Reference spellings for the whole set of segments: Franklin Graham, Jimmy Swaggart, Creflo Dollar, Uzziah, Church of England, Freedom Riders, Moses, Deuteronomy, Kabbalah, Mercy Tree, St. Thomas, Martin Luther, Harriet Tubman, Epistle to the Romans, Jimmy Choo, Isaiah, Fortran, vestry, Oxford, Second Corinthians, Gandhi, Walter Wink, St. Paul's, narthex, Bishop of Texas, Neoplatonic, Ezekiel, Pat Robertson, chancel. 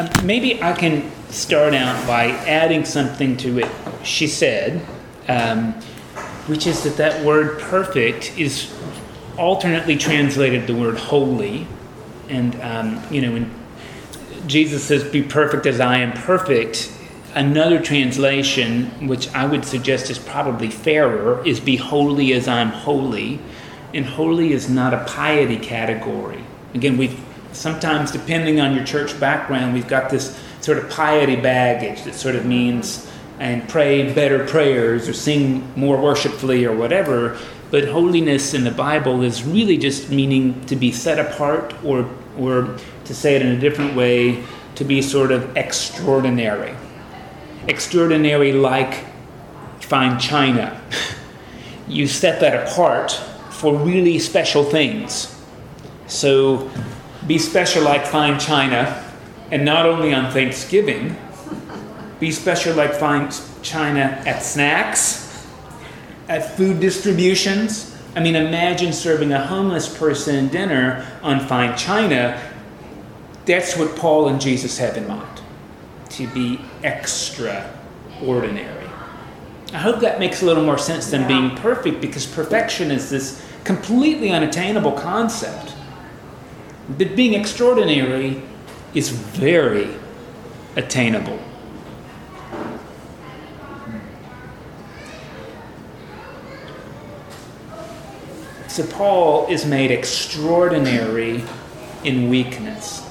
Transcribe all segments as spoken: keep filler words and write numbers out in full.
Um, maybe I can start out by adding something to it. She said, um, which is that that word perfect is alternately translated the word holy. And, um, you know, when Jesus says, be perfect as I am perfect, another translation, which I would suggest is probably fairer, is be holy as I'm holy. And holy is not a piety category. Again, we've sometimes, depending on your church background, we've got this sort of piety baggage that sort of means and pray better prayers or sing more worshipfully or whatever. But holiness in the Bible is really just meaning to be set apart, or or to say it in a different way, to be sort of extraordinary. Extraordinary like fine china. You set that apart for really special things. So be special like fine china, and not only on Thanksgiving. Be special like fine china at snacks, at food distributions. I mean, imagine serving a homeless person dinner on fine china. That's what Paul and Jesus have in mind, to be extraordinary. I hope that makes a little more sense than being perfect, because perfection is this completely unattainable concept. But being extraordinary is very attainable. So Paul is made extraordinary in weakness.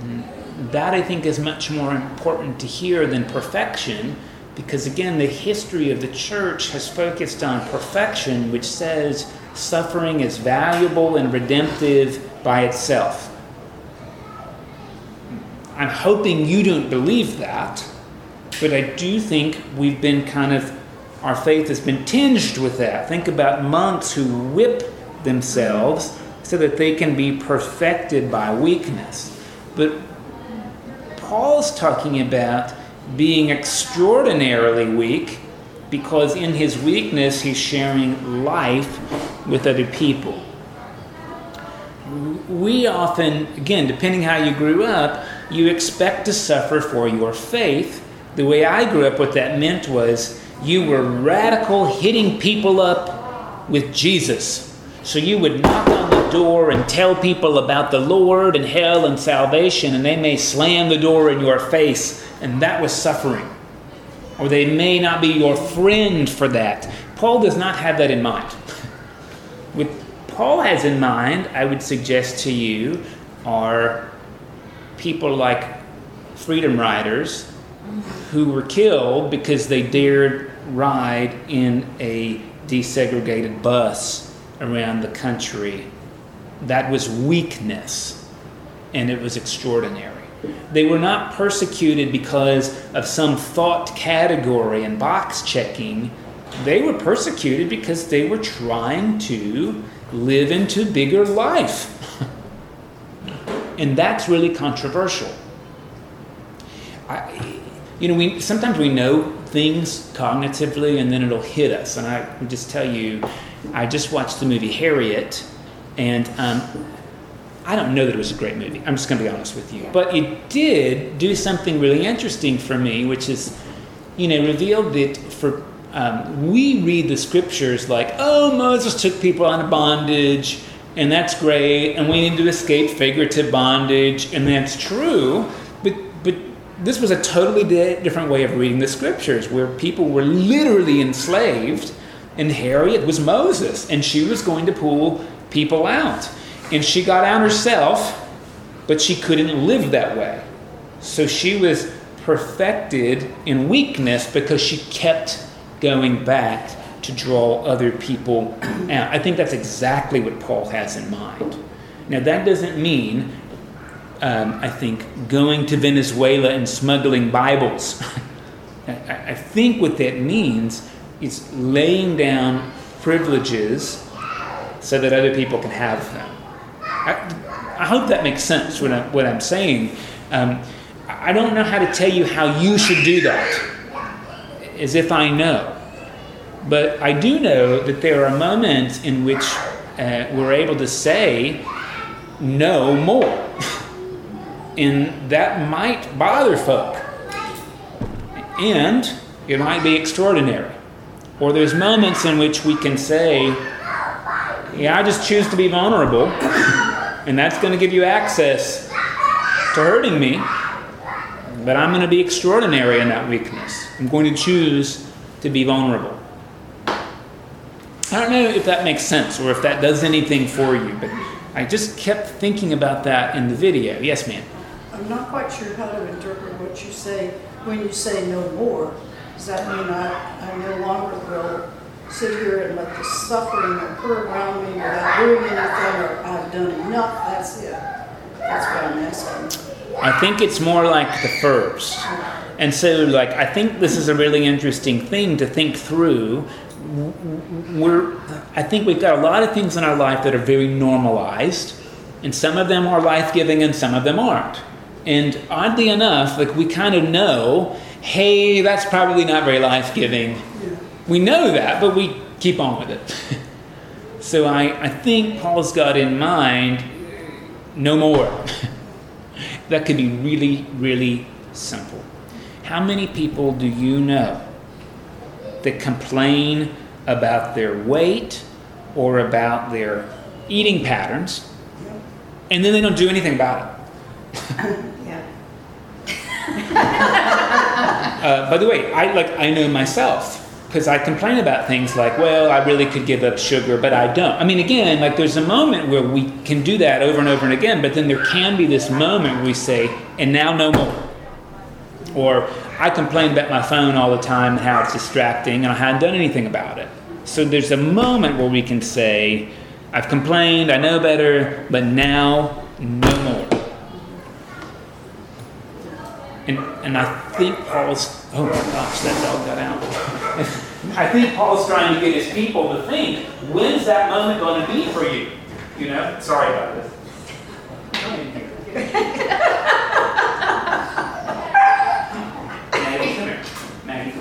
And that, I think, is much more important to hear than perfection, because, again, the history of the church has focused on perfection, which says suffering is valuable and redemptive by itself. I'm hoping you don't believe that, but I do think we've been kind of our faith has been tinged with that. Think about monks who whip themselves so that they can be perfected by weakness. But Paul's talking about being extraordinarily weak, because in his weakness he's sharing life with other people. We often, again, depending how you grew up, you expect to suffer for your faith. The way I grew up, what that meant was, you were radical, hitting people up with Jesus. So you would knock on the door and tell people about the Lord and hell and salvation, and they may slam the door in your face, and that was suffering. Or they may not be your friend for that. Paul does not have that in mind. What Paul has in mind, I would suggest to you, are people like Freedom Riders, who were killed because they dared ride in a desegregated bus around the country. That was weakness, and it was extraordinary. They were not persecuted because of some thought category and box checking. They were persecuted because they were trying to live into bigger life. And that's really controversial. I... You know, we sometimes we know things cognitively, and then it'll hit us. And I will just tell you, I just watched the movie Harriet, and um, I don't know that it was a great movie. I'm just going to be honest with you. But it did do something really interesting for me, which is, you know, revealed that for um, we read the scriptures like, oh, Moses took people out of bondage, and that's great, and we need to escape figurative bondage, and that's true. This was a totally di- different way of reading the scriptures, where people were literally enslaved, and Harriet was Moses, and she was going to pull people out. And she got out herself, but she couldn't live that way. So she was perfected in weakness because she kept going back to draw other people out. I think that's exactly what Paul has in mind. Now, that doesn't mean... Um, I think, going to Venezuela and smuggling Bibles. I, I think what that means is laying down privileges so that other people can have them. I, I hope that makes sense, what, I, what I'm saying. Um, I don't know how to tell you how you should do that, as if I know. But I do know that there are moments in which uh, we're able to say, no more. and that might bother folk. And it might be extraordinary. Or there's moments in which we can say, yeah, I just choose to be vulnerable, and that's going to give you access to hurting me, but I'm going to be extraordinary in that weakness. I'm going to choose to be vulnerable. I don't know if that makes sense or if that does anything for you, but I just kept thinking about that in the video. Yes, ma'am? I'm not quite sure how to interpret what you say when you say no more. Does that mean I, I no longer will sit here and let the suffering occur around me without doing anything, or I've done enough, that's it? That's what I'm asking. I think it's more like the first. And so, like, I think this is a really interesting thing to think through. We're, I think we've got a lot of things in our life that are very normalized, and some of them are life-giving and some of them aren't. And oddly enough, like, we kind of know, hey, that's probably not very life-giving. Yeah. We know that, but we keep on with it. So I, I think Paul's got in mind, no more. That could be really, really simple. How many people do you know that complain about their weight or about their eating patterns, and then they don't do anything about it? uh, by the way, I like I know myself, because I complain about things like, well, I really could give up sugar, but I don't. I mean, again, like there's a moment where we can do that over and over and again, but then there can be this moment where we say, and now no more. Or I complain about my phone all the time and how it's distracting, and I haven't done anything about it. So there's a moment where we can say, I've complained, I know better, but now no more. And and I think Paul's, oh my gosh, that dog got out. I think Paul's trying to get his people to think, when's that moment going to be for you? You know, sorry about this. Maggie, come here. Maggie,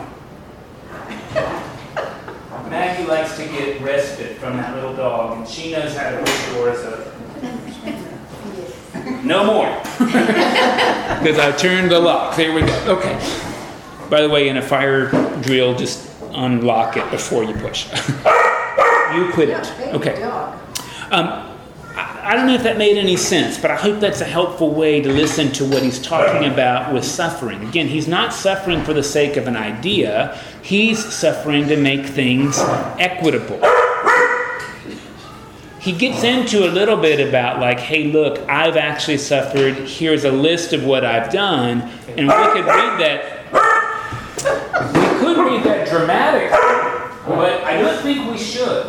come. Maggie likes to get respite from that little dog, and she knows how to restore us up. No more. Because I turned the lock. There we go. Okay. By the way, in a fire drill, just unlock it before you push. You quit it. Okay. Um, I don't know if that made any sense, but I hope that's a helpful way to listen to what he's talking about with suffering. Again, he's not suffering for the sake of an idea. He's suffering to make things equitable. He gets into a little bit about like, hey, look, I've actually suffered. Here's a list of what I've done. And we could read that. We could read that dramatically, but I don't think we should.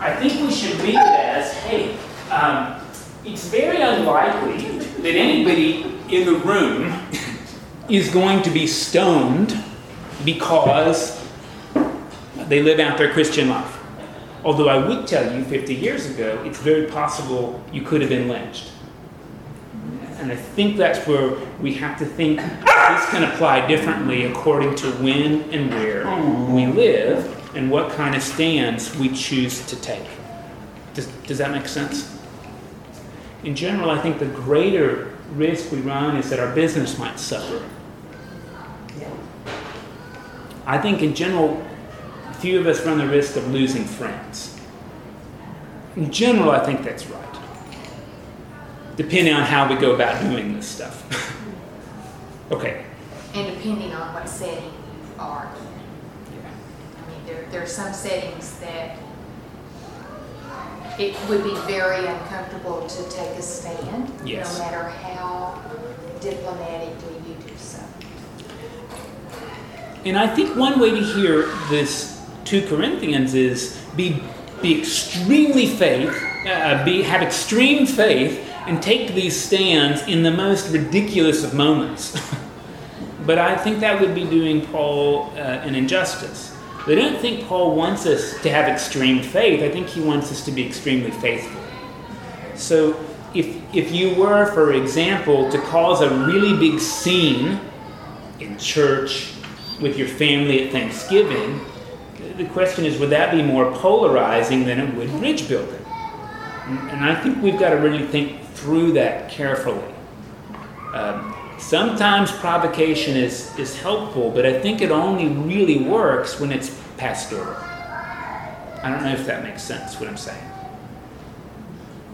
I think we should read it as, hey, um, it's very unlikely that anybody in the room is going to be stoned because they live out their Christian life. Although I would tell you fifty years ago, it's very possible you could have been lynched. And I think that's where we have to think this can apply differently according to when and where we live and what kind of stance we choose to take. Does, does that make sense? In general, I think the greater risk we run is that our business might suffer. I think in general, few of us run the risk of losing friends. In general, I think that's right, depending on how we go about doing this stuff. Okay. And depending on what setting you are in. Yeah. I mean, there, there are some settings that it would be very uncomfortable to take a stand, yes, no matter how diplomatically you do so. And I think one way to hear this Second Corinthians is be be extremely faith, uh, be have extreme faith, and take these stands in the most ridiculous of moments. But I think that would be doing Paul uh, an injustice. I don't think Paul wants us to have extreme faith. I think he wants us to be extremely faithful. So if if you were, for example, to cause a really big scene in church with your family at Thanksgiving, the question is, would that be more polarizing than it would bridge building? And I think we've got to really think through that carefully. Um, sometimes provocation is, is helpful, but I think it only really works when it's pastoral. I don't know if that makes sense, what I'm saying.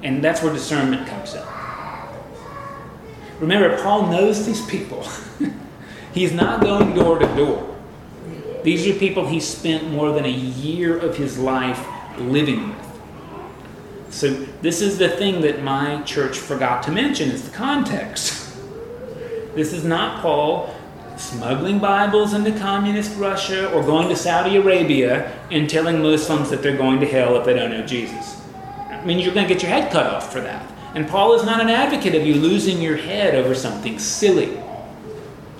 And that's where discernment comes in. Remember, Paul knows these people. He's not going door to door. These are people he spent more than a year of his life living with. So this is the thing that my church forgot to mention, is the context. This is not Paul smuggling Bibles into communist Russia or going to Saudi Arabia and telling Muslims that they're going to hell if they don't know Jesus. I mean, you're going to get your head cut off for that. And Paul is not an advocate of you losing your head over something silly.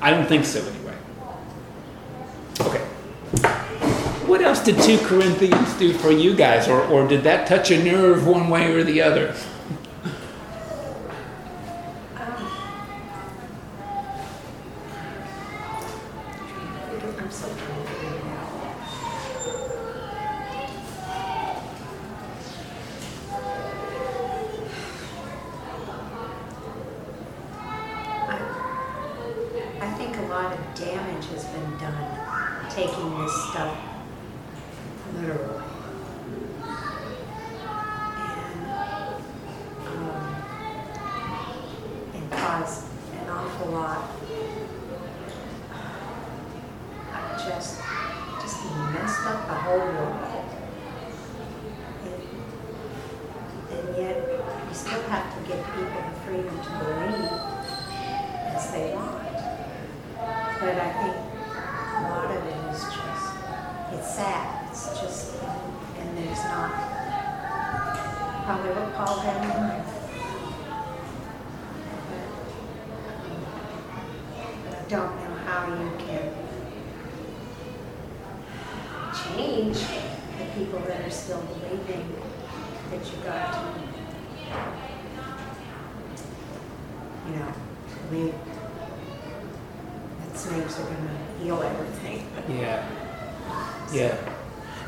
I don't think so anyway. Okay. What else did Second Corinthians do for you guys? Or, or did that touch a nerve one way or the other?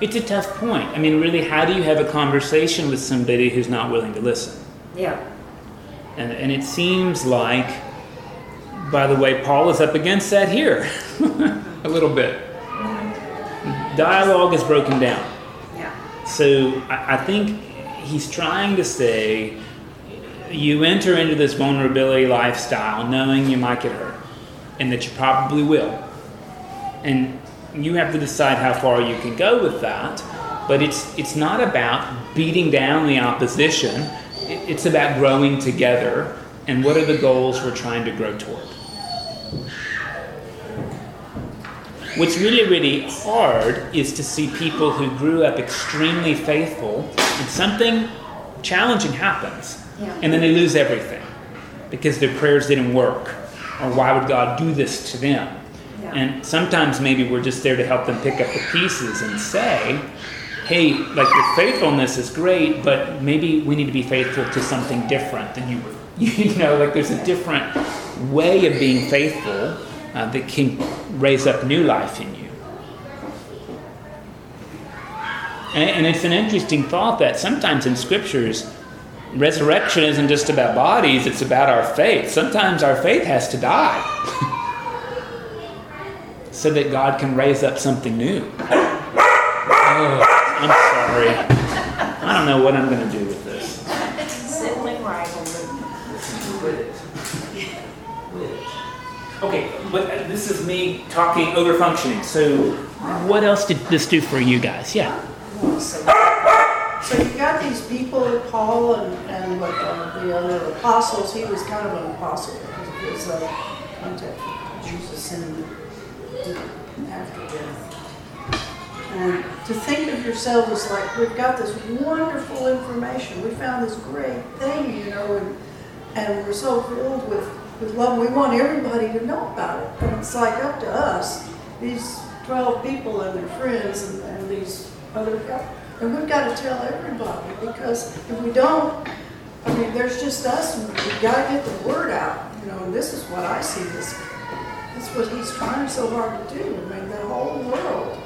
It's a tough point. I mean, really, how do you have a conversation with somebody who's not willing to listen? Yeah. And and it seems like, by the way, Paul is up against that here a little bit. Mm-hmm. Dialogue is broken down. Yeah. So I, I think he's trying to say, you enter into this vulnerability lifestyle knowing you might get hurt and that you probably will. And you have to decide how far you can go with that, but it's it's not about beating down the opposition. It's about growing together, and what are the goals we're trying to grow toward? What's really, really hard is to see people who grew up extremely faithful, and something challenging happens, yeah. and then they lose everything because their prayers didn't work, or why would God do this to them? And sometimes maybe we're just there to help them pick up the pieces and say, hey, like your faithfulness is great, but maybe we need to be faithful to something different than you were. You know, like there's a different way of being faithful uh, that can raise up new life in you. And, and it's an interesting thought that sometimes in scriptures, resurrection isn't just about bodies, it's about our faith. Sometimes our faith has to die. So that God can raise up something new. Oh, I'm sorry. I don't know what I'm going to do with this. Sibling rivalry. Okay, but this is me talking over functioning. So, what else did this do for you guys? Yeah. So you got these people, Paul and and what uh, the other apostles. He was kind of an apostle because it was a contact with Jesus and. After death. And to think of yourself as like, we've got this wonderful information, we found this great thing, you know, and, and we're so filled with, with love, we want everybody to know about it. And it's like up to us, these twelve people and their friends and, and these other guys. And we've got to tell everybody, because if we don't, I mean, there's just us, and we've got to get the word out, you know, and this is what I see this. That's what he's trying so hard to do. I mean, the whole world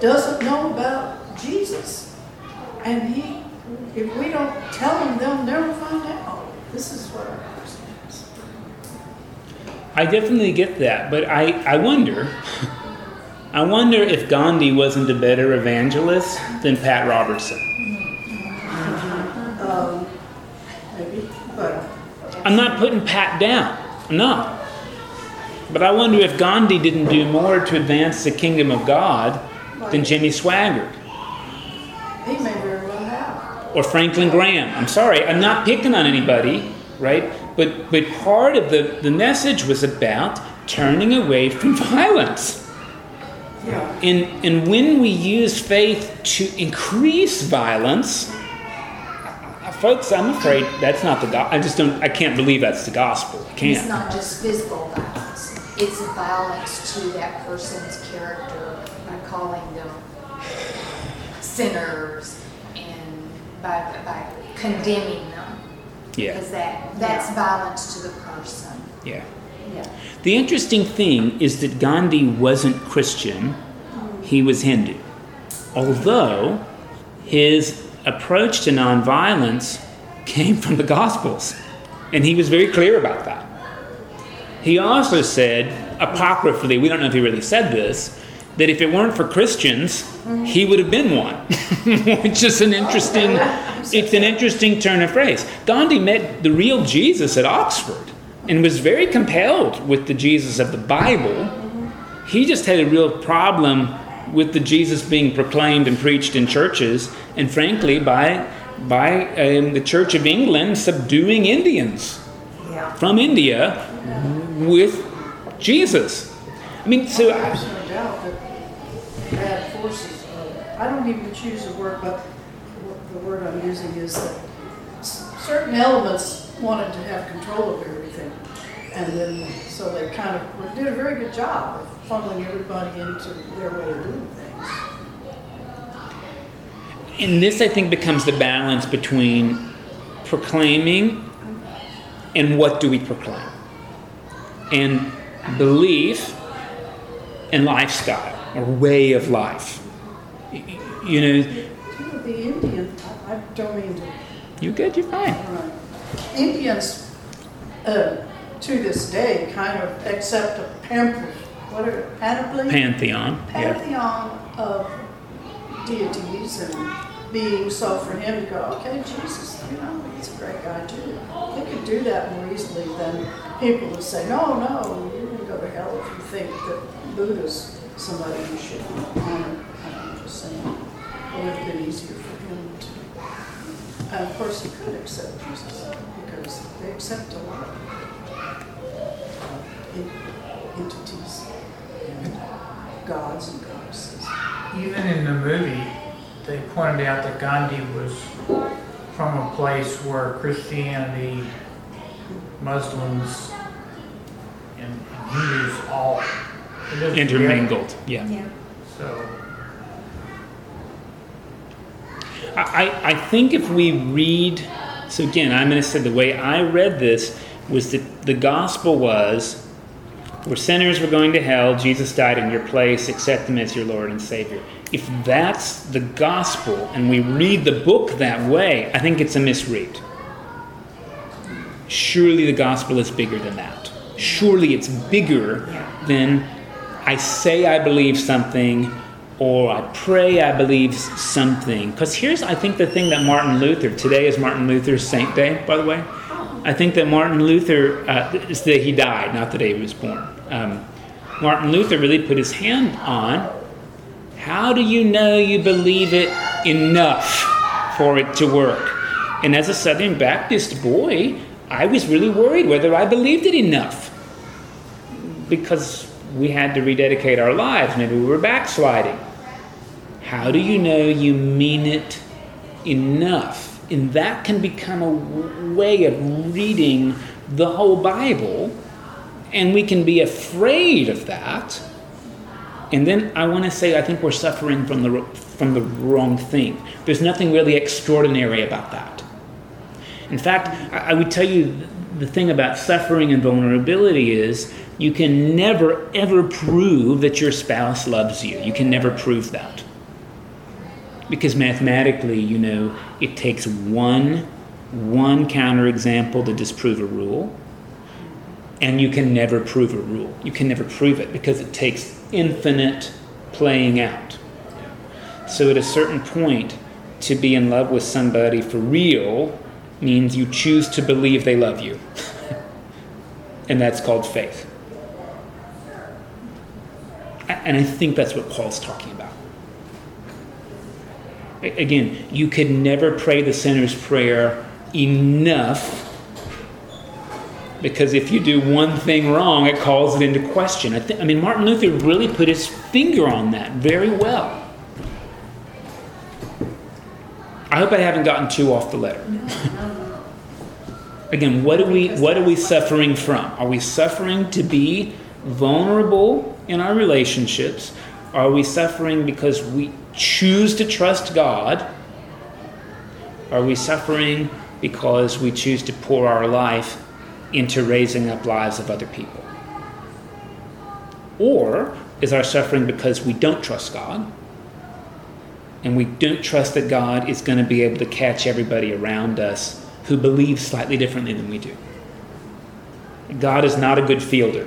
doesn't know about Jesus. And he, if we don't tell them, they'll never find out. This is what our person is. I definitely get that, but I, I wonder, I wonder if Gandhi wasn't a better evangelist than Pat Robertson. Um, maybe, but I'm not putting Pat down, no. But I wonder if Gandhi didn't do more to advance the kingdom of God than Jimmy Swaggart. He may very well have. Or Franklin Graham. I'm sorry, I'm not picking on anybody, right? But but part of the, the message was about turning away from violence. Yeah. And, and when we use faith to increase violence, folks, I'm afraid that's not the gospel. I just don't, I can't believe that's the gospel. I can't. It's not just physical violence. It's violence to that person's character by calling them sinners and by by condemning them. Yeah. Because that, that's yeah. violence to the person. Yeah. Yeah. The interesting thing is that Gandhi wasn't Christian. He was Hindu. Although his approach to nonviolence came from the Gospels, and he was very clear about that. He also said, apocryphally, we don't know if he really said this, that if it weren't for Christians, he would have been one. Which is an interesting, it's an interesting turn of phrase. Gandhi met the real Jesus at Oxford and was very compelled with the Jesus of the Bible. He just had a real problem with the Jesus being proclaimed and preached in churches, and frankly, by by um, the Church of England subduing Indians yeah. from India mm-hmm. with Jesus. I mean, so... I have no doubt that bad forces, uh, I don't even choose the word, but the word I'm using is that certain elements wanted to have control of everything, and then so they kind of did a very good job of funneling everybody into their way of doing things. And this, I think, becomes the balance between proclaiming and what do we proclaim, and belief and lifestyle or way of life. You know, the Indian. I don't mean to. You're good. You're fine. Uh, Indians, uh, to this day, kind of accept a pamphlet. What are it, panoply? Pantheon. Pantheon yeah. of deities and beings. So for him to go, okay, Jesus, you know, he's a great guy too. He could do that more easily than people who say, no, no, you're going to go to hell if you think that Buddha's somebody you should honor. I'm just saying, it would have been easier for him to. And of course, he could accept Jesus because they accept a lot of entities. Gods and goddesses. Even in the movie, they pointed out that Gandhi was from a place where Christianity, Muslims, and, and Hindus all intermingled. Yeah. yeah. So I I think if we read, so again, I'm going to say the way I read this was that the gospel was, we're sinners, we're going to hell, Jesus died in your place, accept him as your Lord and Savior. If that's the gospel and we read the book that way, I think it's a misread. Surely the gospel is bigger than that. Surely it's bigger than I say I believe something or I pray I believe something. Because here's, I think, the thing that Martin Luther, today is Martin Luther's saint day, by the way. I think that Martin Luther, uh, it's the day he died, not the day he was born. Um, Martin Luther really put his hand on, how do you know you believe it enough for it to work? And as a Southern Baptist boy, I was really worried whether I believed it enough, because we had to rededicate our lives. Maybe we were backsliding. How do you know you mean it enough? And that can become a w- way of reading the whole Bible, and we can be afraid of that. And then I want to say I think we're suffering from the from the wrong thing. There's nothing really extraordinary about that. In fact, I, I would tell you the thing about suffering and vulnerability is you can never ever prove that your spouse loves you. You can never prove that. Because mathematically, you know, it takes one, one counterexample to disprove a rule. and you can never prove a rule. You can never prove it because it takes infinite playing out. So at a certain point, to be in love with somebody for real means you choose to believe they love you. And that's called faith. And I think that's what Paul's talking about. Again, you could never pray the sinner's prayer enough, because if you do one thing wrong, it calls it into question. I, th- I mean, Martin Luther really put his finger on that very well. I hope I haven't gotten too off the letter. Again, what are we, what are we suffering from? Are we suffering to be vulnerable in our relationships? Are we suffering because we choose to trust God? Are we suffering because we choose to pour our life into raising up lives of other people? Or is our suffering because we don't trust God? And we don't trust that God is going to be able to catch everybody around us who believes slightly differently than we do. God is not a good fielder.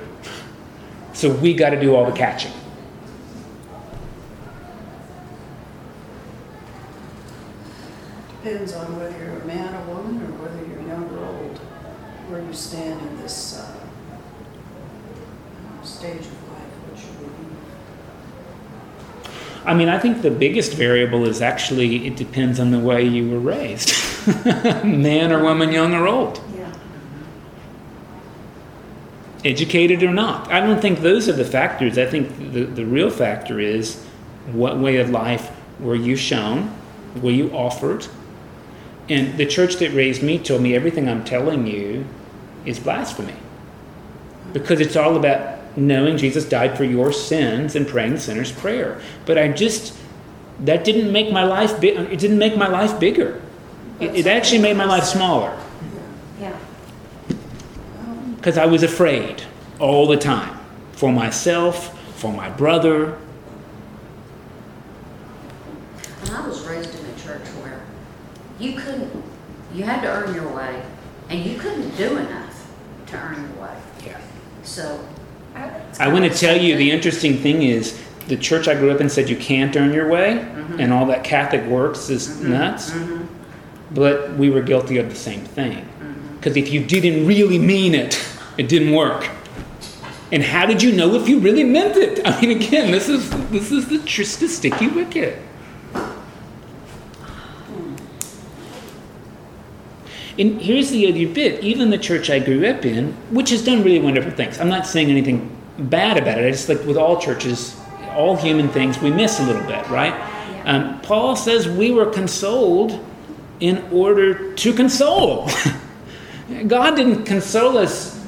So we got to do all the catching. Depends on whether you're a man or woman, or whether you're young or old, where you stand in this uh, stage of life, which you would be. I mean, I think the biggest variable is actually it depends on the way you were raised. Man or woman, young or old. Yeah. Educated or not. I don't think those are the factors. I think the, the real factor is what way of life were you shown, were you offered. And the church that raised me told me everything I'm telling you is blasphemy. Because it's all about knowing Jesus died for your sins and praying the sinner's prayer. But I just, that didn't make my life, bi- it didn't make my life bigger. It, it actually made my life smaller. Yeah. Because I was afraid all the time. For myself, for my brother. And I was raised in a church where you couldn't, you had to earn your way, and you couldn't do enough to earn your way. Yeah. So, I want to tell you, the interesting thing is the church I grew up in said you can't earn your way, mm-hmm. and all that Catholic works is mm-hmm. nuts. Mm-hmm. But we were guilty of the same thing. Because mm-hmm. if you didn't really mean it, it didn't work. And how did you know if you really meant it? I mean, again, this is this is the, the sticky wicket. And here's the other bit. Even the church I grew up in, which has done really wonderful things. I'm not saying anything bad about it. I just, like with all churches, all human things, we miss a little bit, right? Yeah. Um, Paul says we were consoled in order to console. God didn't console us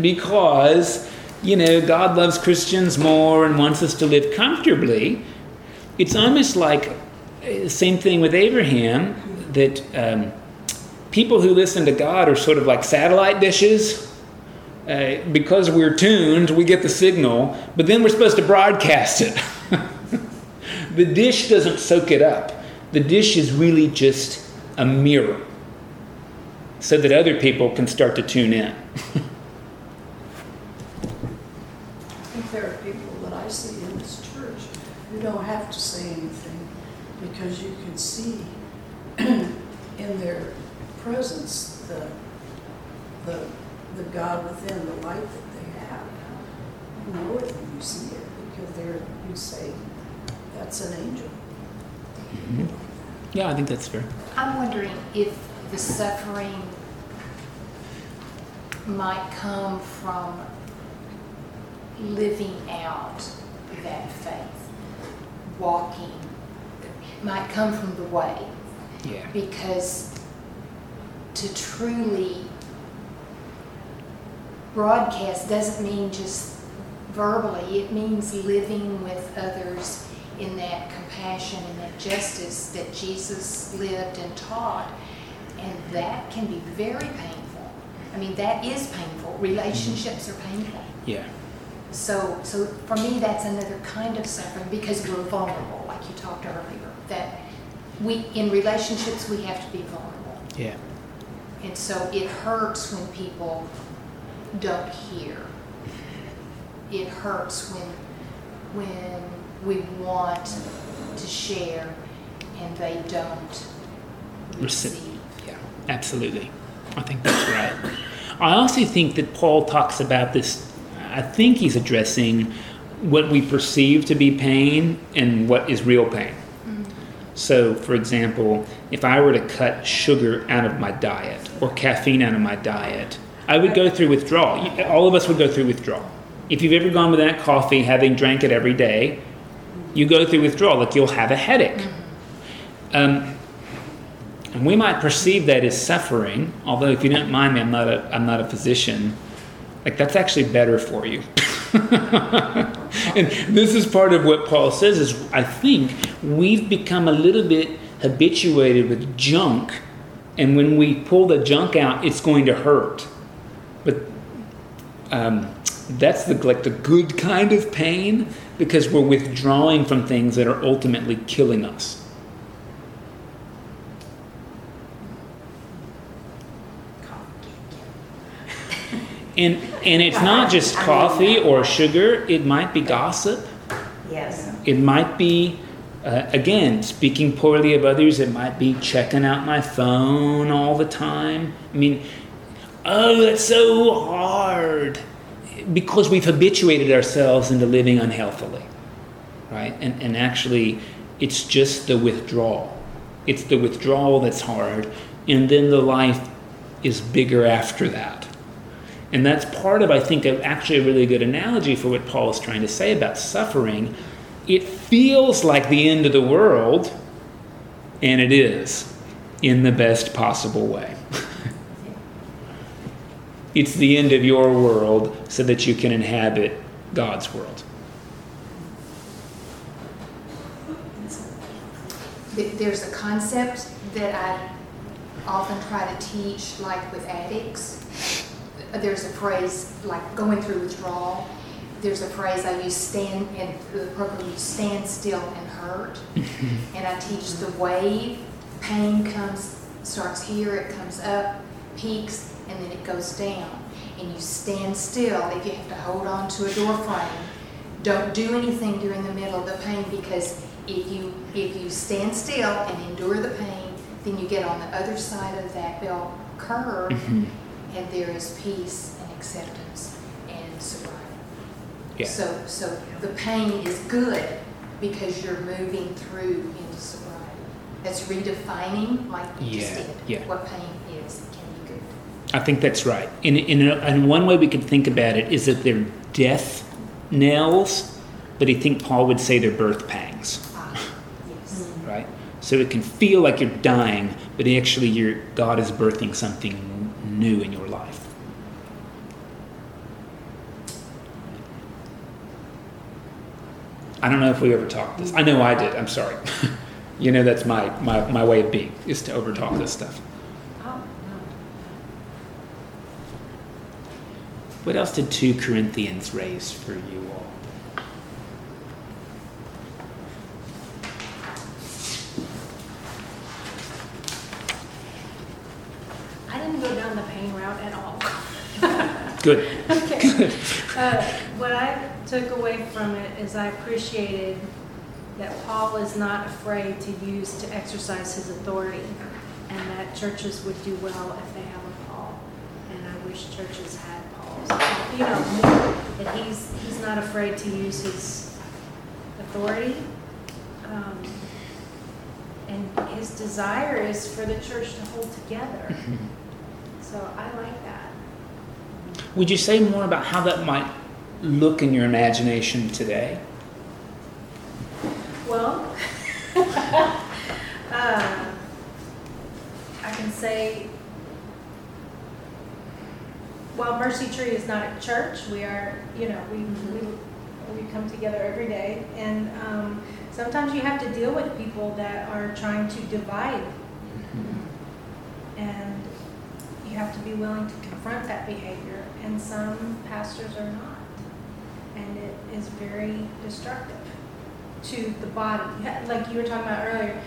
because, you know, God loves Christians more and wants us to live comfortably. It's almost like the same thing with Abraham, that... Um, people who listen to God are sort of like satellite dishes. Uh, because we're tuned, we get the signal, but then we're supposed to broadcast it. The dish doesn't soak it up. The dish is really just a mirror so that other people can start to tune in. I think there are people that I see in this church who don't have to say anything because you can see in their presence, the, the the God within, the light that they have. You know it when you see it, because there you say, that's an angel. Mm-hmm. Yeah, I think that's fair. I'm wondering if the suffering might come from living out that faith, walking, it might come from the way. Yeah. Because to truly broadcast doesn't mean just verbally. It means living with others in that compassion and that justice that Jesus lived and taught. And that can be very painful. I mean, that is painful. Relationships are painful. Yeah. So, so for me, that's another kind of suffering because we're vulnerable, like you talked earlier. That we, in relationships, we have to be vulnerable. Yeah. And so it hurts when people don't hear. It hurts when when we want to share and they don't receive. Yeah, absolutely. I think that's right. I also think that Paul talks about this. I think he's addressing what we perceive to be pain and what is real pain. Mm-hmm. So, for example, if I were to cut sugar out of my diet or caffeine out of my diet, I would go through withdrawal. All of us would go through withdrawal. If you've ever gone without coffee, having drank it every day, you go through withdrawal. Like, you'll have a headache. Mm-hmm. Um, and we might perceive that as suffering, although if you don't mind me, I'm not a, I'm not a physician. Like, that's actually better for you. And this is part of what Paul says is, I think we've become a little bit habituated with junk, and when we pull the junk out, it's going to hurt. But um, that's the, like the good kind of pain, because we're withdrawing from things that are ultimately killing us. And and it's not just coffee or sugar. It might be gossip. Yes. It might be, uh, again, speaking poorly of others. It might be checking out my phone all the time. I mean, oh, that's so hard. Because we've habituated ourselves into living unhealthily, right? And and actually, it's just the withdrawal. It's the withdrawal that's hard. And then the life is bigger after that. And that's part of, I think, of actually a really good analogy for what Paul is trying to say about suffering. It feels like the end of the world, and it is, in the best possible way. It's the end of your world so that you can inhabit God's world. There's a concept that I often try to teach, like with addicts. There's a phrase like going through withdrawal. There's a phrase I use, stand and the program use stand still and hurt. And I teach the wave. Pain comes, starts here, it comes up, peaks, and then it goes down. And you stand still. If you have to hold on to a door frame, don't do anything during the middle of the pain, because if you if you stand still and endure the pain, then you get on the other side of that bell curve. And there is peace and acceptance and survival. Yeah. So so the pain is good because you're moving through into sobriety. That's redefining, like you just did, yeah. What pain is and can be good. I think that's right. And in, in, in one way we could think about it is that they're death knells, but I think Paul would say they're birth pangs. Ah, yes. Mm-hmm. Right? So it can feel like you're dying, but actually you're, God is birthing something new in your life. I don't know if we overtalk this. I know I did. I'm sorry. You know, that's my, my, my way of being, is to overtalk this stuff. Oh, no. What else did Second Corinthians raise for you all? Good. Okay. Good. Uh, what I took away from it is I appreciated that Paul is not afraid to use, to exercise his authority, and that churches would do well if they have a Paul. And I wish churches had Pauls. You know, that he's he's not afraid to use his authority, um, and his desire is for the church to hold together. So I like that. Would you say more about how that might look in your imagination today? Well, uh, I can say, while Mercy Tree is not a church, we are, you know, we we, we come together every day. And um, sometimes you have to deal with people that are trying to divide. Mm-hmm. And you have to be willing to confront that behavior. And some pastors are not, and it is very destructive to the body. Like you were talking about earlier,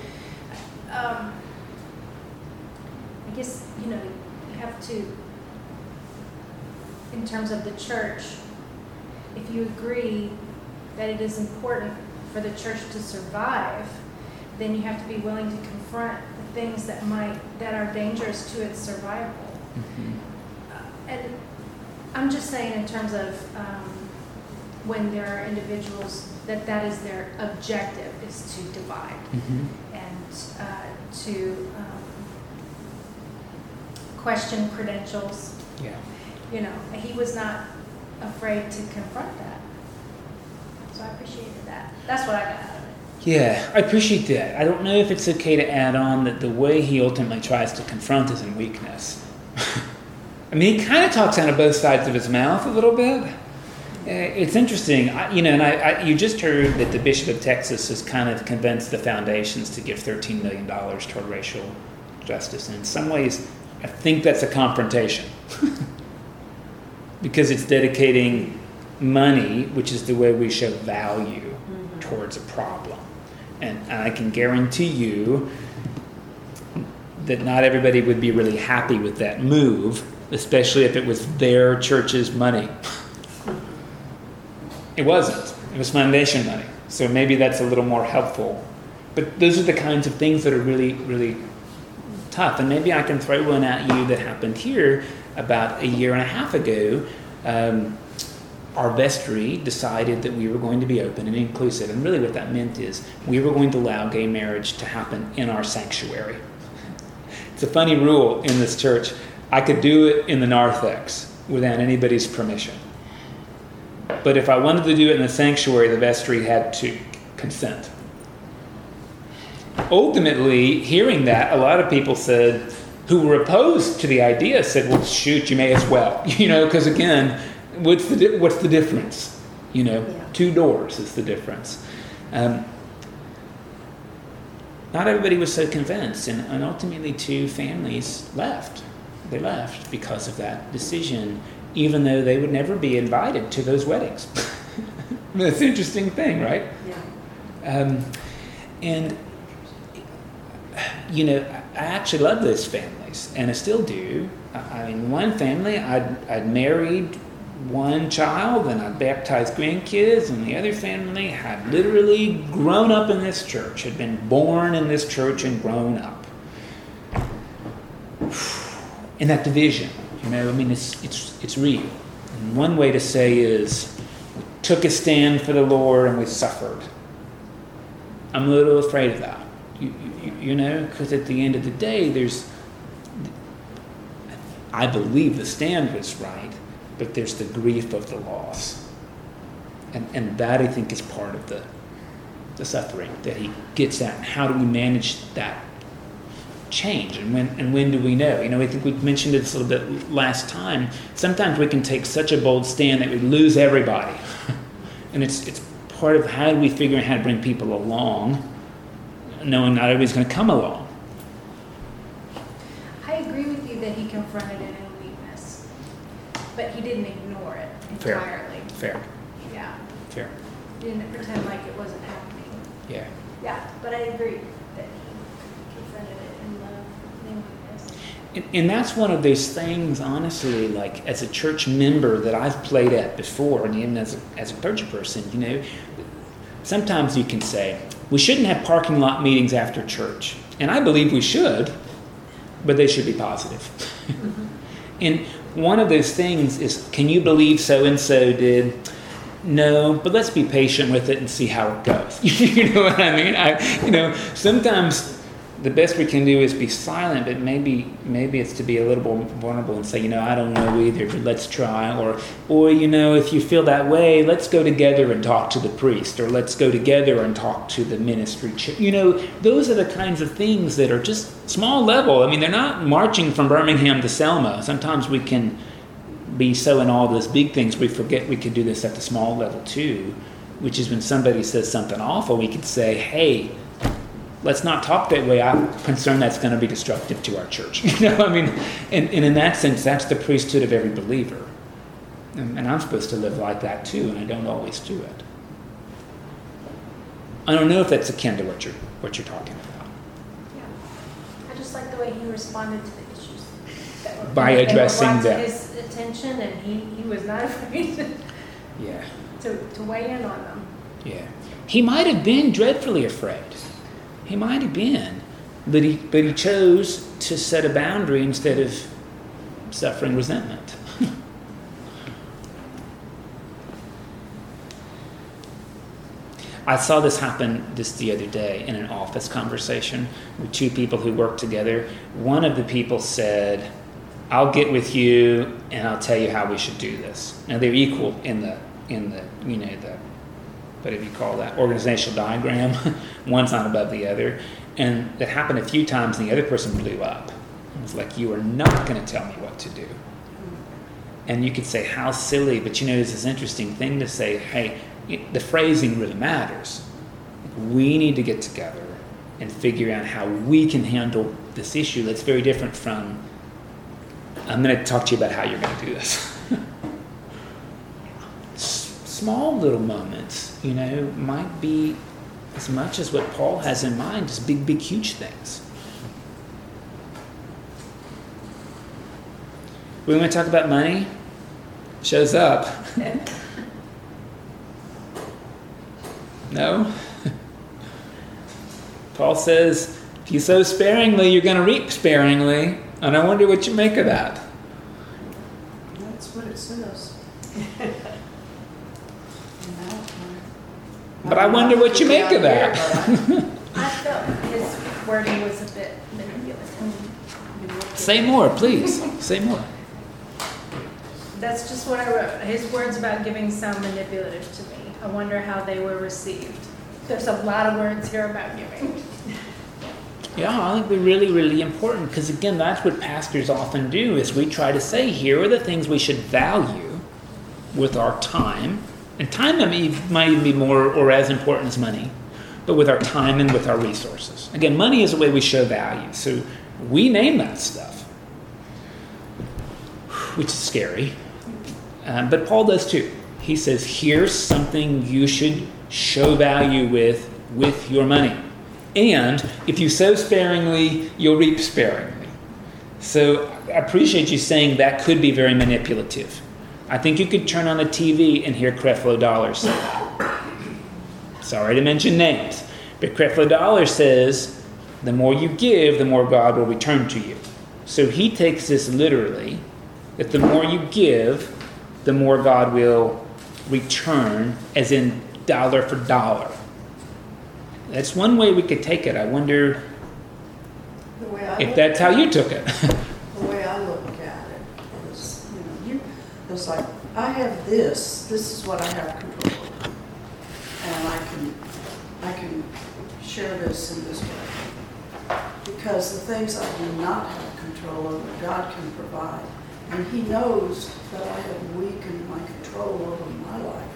um, I guess, you know, you have to in terms of the church, if you agree that it is important for the church to survive, then you have to be willing to confront the things that might that are dangerous to its survival. Mm-hmm. Uh, and I'm just saying in terms of um, when there are individuals that that is their objective, is to divide mm-hmm. and uh, to um, question credentials. Yeah, you know, he was not afraid to confront that. So I appreciated that. That's what I got out of it. Yeah, I appreciate that. I don't know if it's okay to add on that the way he ultimately tries to confront is in weakness. I mean, he kind of talks out of both sides of his mouth a little bit. It's interesting, I, you know, and I, I, you just heard that the Bishop of Texas has kind of convinced the foundations to give thirteen million dollars toward racial justice. And in some ways, I think that's a confrontation because it's dedicating money, which is the way we show value mm-hmm. towards a problem. And, and I can guarantee you that not everybody would be really happy with that move, especially if it was their church's money. It wasn't. It was foundation money. So maybe that's a little more helpful. But those are the kinds of things that are really, really tough. And maybe I can throw one at you that happened here about a year and a half ago. Um, our vestry decided that we were going to be open and inclusive. And really what that meant is we were going to allow gay marriage to happen in our sanctuary. It's a funny rule in this church. I could do it in the narthex without anybody's permission. But if I wanted to do it in the sanctuary, the vestry had to consent. Ultimately, hearing that, a lot of people said, who were opposed to the idea, said, well, shoot, you may as well. You know, because again, what's the di- what's the difference? You know, yeah. Two doors is the difference. Um, not everybody was so convinced, and, and ultimately two families left. They left because of that decision, even though they would never be invited to those weddings. That's an interesting thing, right? Yeah. Um, and, you know, I actually love those families, and I still do. I mean, one family, I'd, I'd married one child, and I'd baptized grandkids, and the other family had literally grown up in this church, had been born in this church and grown up. In that division. You know, I mean, it's it's it's real. And one way to say is, we took a stand for the Lord and we suffered. I'm a little afraid of that, you, you, you know, because at the end of the day, there's, I believe the stand was right, but there's the grief of the loss. And and that, I think, is part of the, the suffering that he gets at. How do we manage that change, and when and when do we know? You know, I think we mentioned this a little bit last time. Sometimes we can take such a bold stand that we lose everybody, and it's it's part of how do we figure out how to bring people along, knowing not everybody's going to come along. I agree with you that he confronted it in weakness, but he didn't ignore it entirely. Fair, fair. Yeah, fair. He didn't pretend like it wasn't happening. Yeah. Yeah, but I agree that he confronted it. And, and that's one of those things, honestly, like as a church member that I've played at before, and even as a, as a clergy person, you know, sometimes you can say, we shouldn't have parking lot meetings after church. And I believe we should, but they should be positive. Mm-hmm. And one of those things is, can you believe so-and-so did? No, but let's be patient with it and see how it goes. You know what I mean? I, you know, sometimes the best we can do is be silent, but maybe maybe it's to be a little more vulnerable and say, you know, I don't know either, but let's try. Or, or you know, if you feel that way, let's go together and talk to the priest, or let's go together and talk to the ministry chair. You know, those are the kinds of things that are just small level. I mean, they're not marching from Birmingham to Selma. Sometimes we can be so in all those big things, we forget we can do this at the small level too, which is when somebody says something awful, we could say, hey, let's not talk that way. I'm concerned that's going to be destructive to our church. You know, I mean, and, and in that sense, that's the priesthood of every believer. And, and I'm supposed to live like that too, and I don't always do it. I don't know if that's akin to what you're, what you're talking about. Yeah. I just like the way he responded to the issues. by addressing them. They brought his attention, and he, he was not afraid to, yeah. to, to weigh in on them. Yeah. He might have been dreadfully afraid. He might have been. But he, but he chose to set a boundary instead of suffering resentment. I saw this happen just the other day in an office conversation with two people who worked together. One of the people said, "I'll get with you and I'll tell you how we should do this." Now they're equal in the in the you know the whatever you call that organizational diagram. One's not above the other, and that happened a few times. And the other person blew up. It was like, "You are not going to tell me what to do." And you could say, "How silly!" But you know, it's this interesting thing to say, "Hey." The phrasing really matters. We need to get together and figure out how we can handle this issue that's very different from, "I'm going to talk to you about how you're going to do this." Small little moments, you know, might be as much as what Paul has in mind as big, big, huge things. We want to talk about money? Shows up. No? Paul says, if you sow sparingly, you're going to reap sparingly, and I wonder what you make of that. That's what it says. But I wonder what you make of that. I felt his wording was a bit manipulative. Say more, please. Say more. That's just what I wrote. His words about giving sound manipulative to me. I wonder how they were received. There's a lot of words here about giving. Yeah, I think they're really, really important because, again, that's what pastors often do is we try to say, here are the things we should value with our time. And time might even be more or as important as money, but with our time and with our resources. Again, money is a way we show value. So we name that stuff, which is scary. Um, but Paul does too. He says, here's something you should show value with, with your money. And if you sow sparingly, you'll reap sparingly. So I appreciate you saying that could be very manipulative. I think you could turn on the T V and hear Creflo Dollar say that. Sorry to mention names. But Creflo Dollar says, the more you give, the more God will return to you. So he takes this literally, that the more you give, the more God will return, as in dollar for dollar. That's one way we could take it. I wonder the way I if that's how you took it. The way I look at it is, you know, you, it's like, I have this. This is what I have control over. And I can, I can share this in this way. Because the things I do not have control over, God can provide. And he knows that I have weakened my control over my life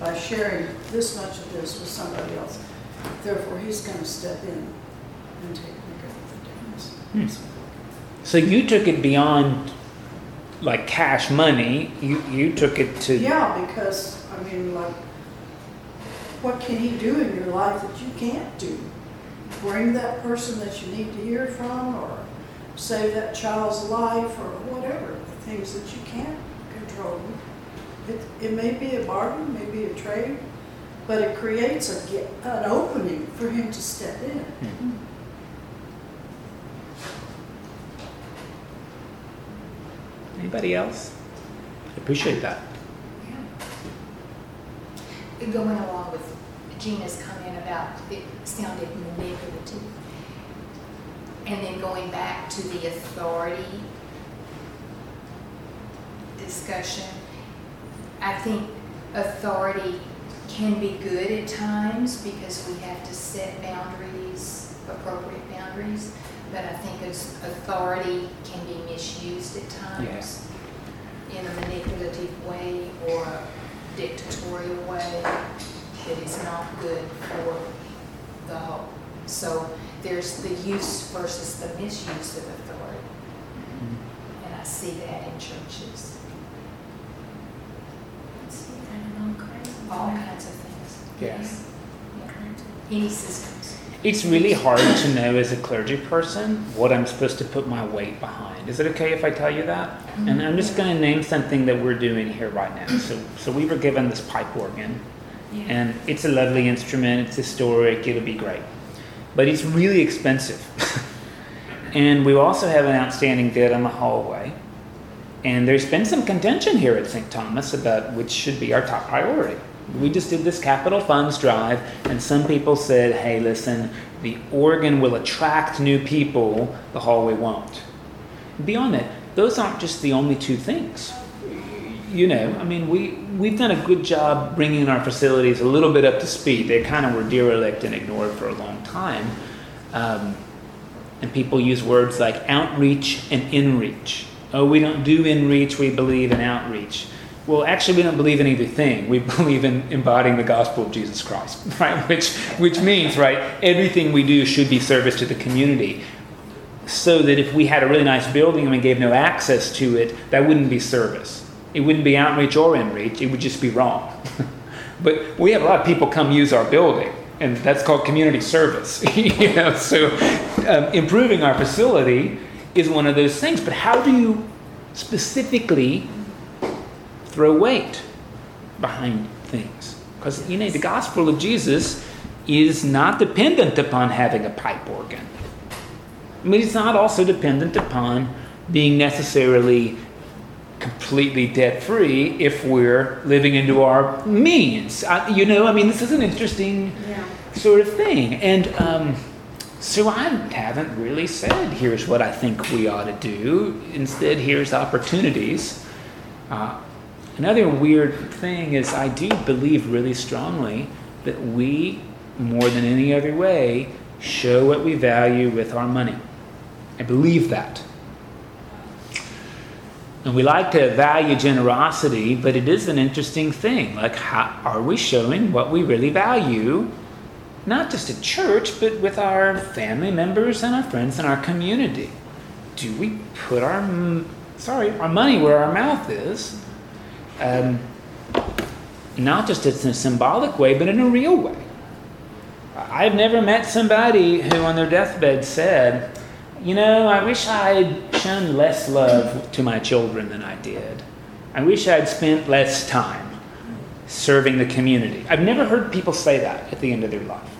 by sharing this much of this with somebody else. Therefore, he's going to step in and take the government. Hmm. So you took it beyond, like, cash money. You you took it to... Yeah, because, I mean, like, what can he do in your life that you can't do? Bring that person that you need to hear from, or save that child's life, or whatever. Things that you can't control. It, it may be a bargain, may be a trade, but it creates a, an opening for him to step in. Mm-hmm. Anybody else? I appreciate that. Yeah. Going along with Gina's comment about it sounded manipulative, and then going back to the authority discussion. I think authority can be good at times because we have to set boundaries, appropriate boundaries, but I think authority can be misused at times yeah. in a manipulative way or a dictatorial way that is not good for the whole. So there's the use versus the misuse of authority, mm-hmm. and I see that in churches. All kinds of things. Yes. Yeah. any systems. It's really hard to know as a clergy person what I'm supposed to put my weight behind. Is it okay if I tell you that? Mm-hmm. And I'm just going to name something that we're doing here right now. So, so we were given this pipe organ, yeah. and it's a lovely instrument. It's historic. It'll be great. But it's really expensive. And we also have an outstanding debt on the hallway. And there's been some contention here at Saint Thomas about which should be our top priority. We just did this capital funds drive, and some people said, hey, listen, the organ will attract new people, the hallway won't. Beyond that, those aren't just the only two things. You know, I mean, we, we've done a good job bringing our facilities a little bit up to speed. They kind of were derelict and ignored for a long time. Um, and people use words like outreach and inreach. Oh, we don't do inreach, we believe in outreach. Well, actually, we don't believe in either thing. We believe in embodying the gospel of Jesus Christ, right? Which which means, right, everything we do should be service to the community. So that if we had a really nice building and we gave no access to it, that wouldn't be service. It wouldn't be outreach or inreach. It would just be wrong. But we have a lot of people come use our building, and that's called community service. You know, so um, improving our facility is one of those things. But how do you specifically throw weight behind things? Because, you know, the gospel of Jesus is not dependent upon having a pipe organ. I mean, it's not also dependent upon being necessarily completely debt-free if we're living into our means. I, you know, I mean, this is an interesting yeah. sort of thing. And um, so I haven't really said, here's what I think we ought to do. Instead, here's opportunities. Uh, Another weird thing is I do believe really strongly that we, more than any other way, show what we value with our money. I believe that. And we like to value generosity, but it is an interesting thing. Like, how are we showing what we really value, not just at church, but with our family members and our friends and our community? Do we put our, sorry, our money where our mouth is? Um, not just in a symbolic way, but in a real way. I've never met somebody who on their deathbed said, you know, I wish I had shown less love to my children than I did. I wish I had spent less time serving the community. I've never heard people say that at the end of their life.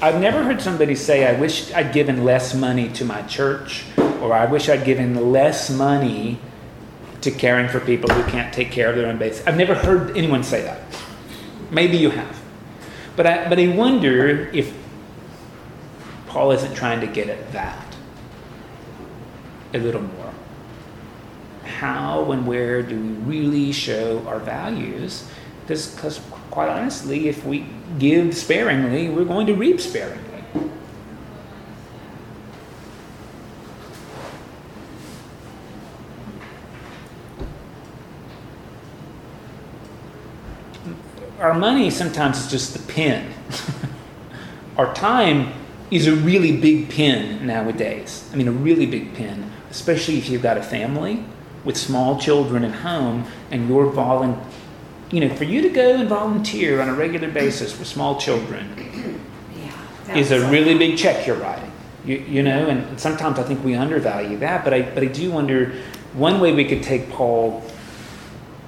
I've never heard somebody say, I wish I'd given less money to my church, or I wish I'd given less money to caring for people who can't take care of their own base. I've never heard anyone say that. Maybe you have. But I, but I wonder if Paul isn't trying to get at that a little more. How and where do we really show our values? Because quite honestly, if we give sparingly, we're going to reap sparingly. Our money sometimes is just the pin. Our time is a really big pin nowadays. I mean, a really big pin, especially if you've got a family with small children at home and you're volun- you know, for you to go and volunteer on a regular basis with small children yeah, is a really big check you're writing. You, you know, and sometimes I think we undervalue that, but I but I do wonder, one way we could take Paul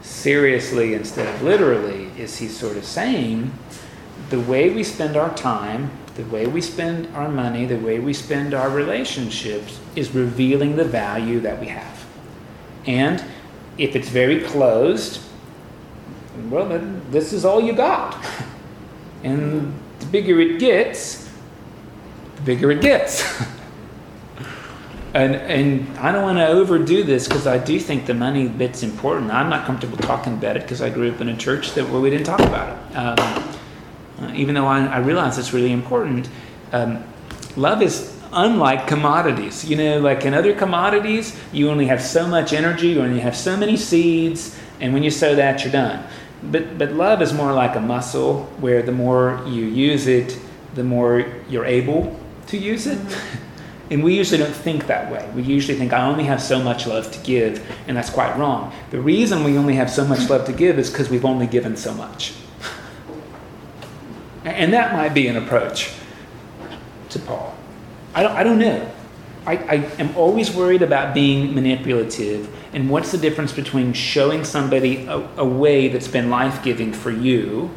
seriously instead of literally is he's sort of saying the way we spend our time, the way we spend our money, the way we spend our relationships is revealing the value that we have. And if it's very closed, well, then this is all you got. And the bigger it gets, the bigger it gets. And and I don't want to overdo this because I do think the money bit's important. I'm not comfortable talking about it because I grew up in a church that where we didn't talk about it. Um, even though I, I realize it's really important, um, love is unlike commodities. You know, like in other commodities, you only have so much energy, you only have so many seeds, and when you sow that, you're done. But but love is more like a muscle where the more you use it, the more you're able to use it. Mm-hmm. And we usually don't think that way. We usually think, I only have so much love to give, and that's quite wrong. The reason we only have so much love to give is because we've only given so much. And that might be an approach to Paul. I don't, I don't know. I, I am always worried about being manipulative, and what's the difference between showing somebody a, a way that's been life-giving for you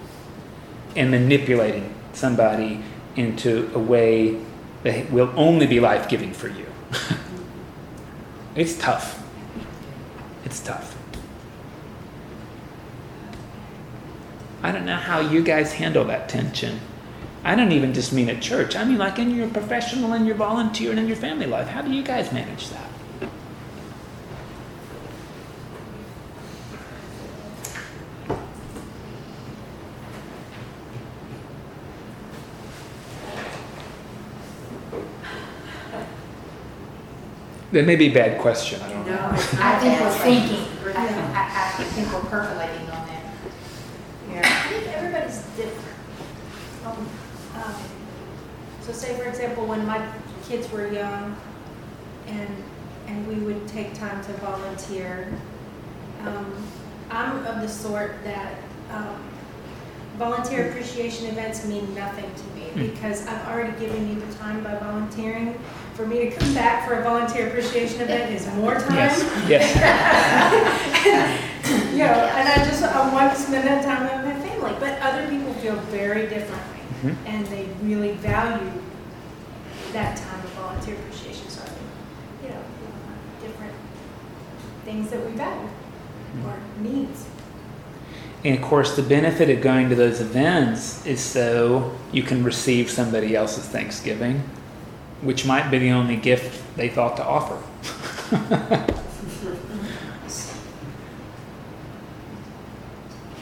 and manipulating somebody into a way that will only be life-giving for you. It's tough. It's tough. I don't know how you guys handle that tension. I don't even just mean at church. I mean like in your professional and your volunteer and in your family life. How do you guys manage that? That may be a bad question. I don't know. No, I think we're thinking. I, I, I think we're percolating on that. Yeah. I think everybody's different. Um, um, so say, for example, when my kids were young and and we would take time to volunteer, um, I'm of the sort that um, volunteer appreciation events mean nothing to me because I've already given you the time by volunteering. For me to come back for a volunteer appreciation event is more time. Yes. Yes. and, you know, and I just I want to spend that time with my family. But other people feel very differently, mm-hmm. and they really value that time of volunteer appreciation. So I think, you know, different things that we value mm-hmm. or needs. And of course, the benefit of going to those events is so you can receive somebody else's Thanksgiving, which might be the only gift they thought to offer.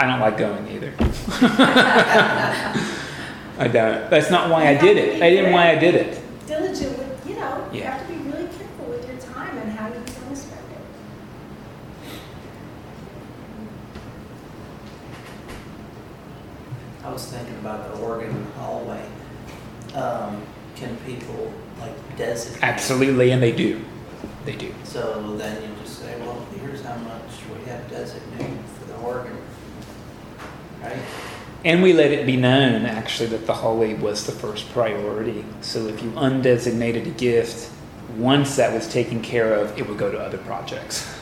I don't like going either. I don't. That's not why I did it. I didn't why I did it. Diligent with, you know, you have to be really careful with your time and how you want to spend it. I was thinking about the organ hallway. Um, can people like designate? Absolutely, and they do. They do. So then you just say, well, here's how much we have designated for the organ, right? And we let it be known, actually, that the hallway was the first priority. So if you undesignated a gift, once that was taken care of, it would go to other projects.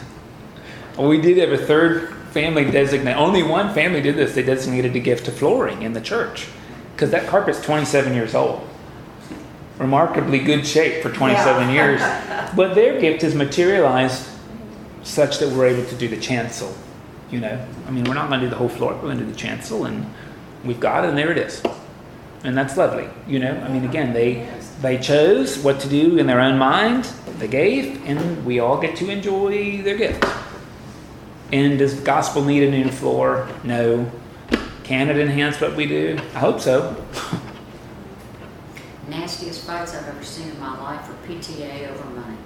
We did have a third family designate. Only one family did this. They designated a gift to flooring in the church because that carpet's twenty-seven years old. Remarkably good shape for twenty-seven yeah. years, but their gift is materialized such that we're able to do the chancel. You know, I mean, we're not going to do the whole floor, we're going to do the chancel, and we've got it, and there it is, and that's lovely. You know, I mean, again, they they chose what to do in their own mind. They gave, and we all get to enjoy their gift. And does the gospel need a new floor? No. Can it enhance what we do? I hope so. Nastiest fights I've ever seen in my life were P T A over money,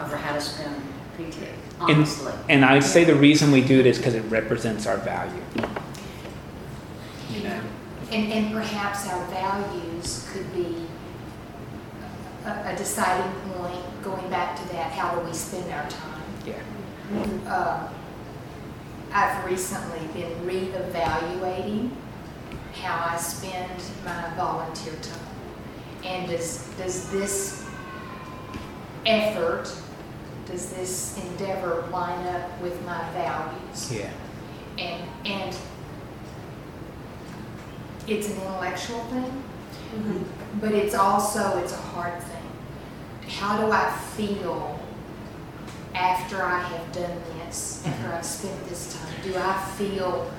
over how to spend P T A, honestly. And, and I'd say the reason we do it is because it represents our value. You know? And, and perhaps our values could be a, a deciding point, going back to that, how do we spend our time? Yeah. Mm-hmm. Uh, I've recently been reevaluating how I spend my volunteer time. And does does this effort, does this endeavor line up with my values? Yeah. And and it's an intellectual thing, mm-hmm. but it's also it's a hard thing. How do I feel after I have done this? After mm-hmm. I've spent this time, do I feel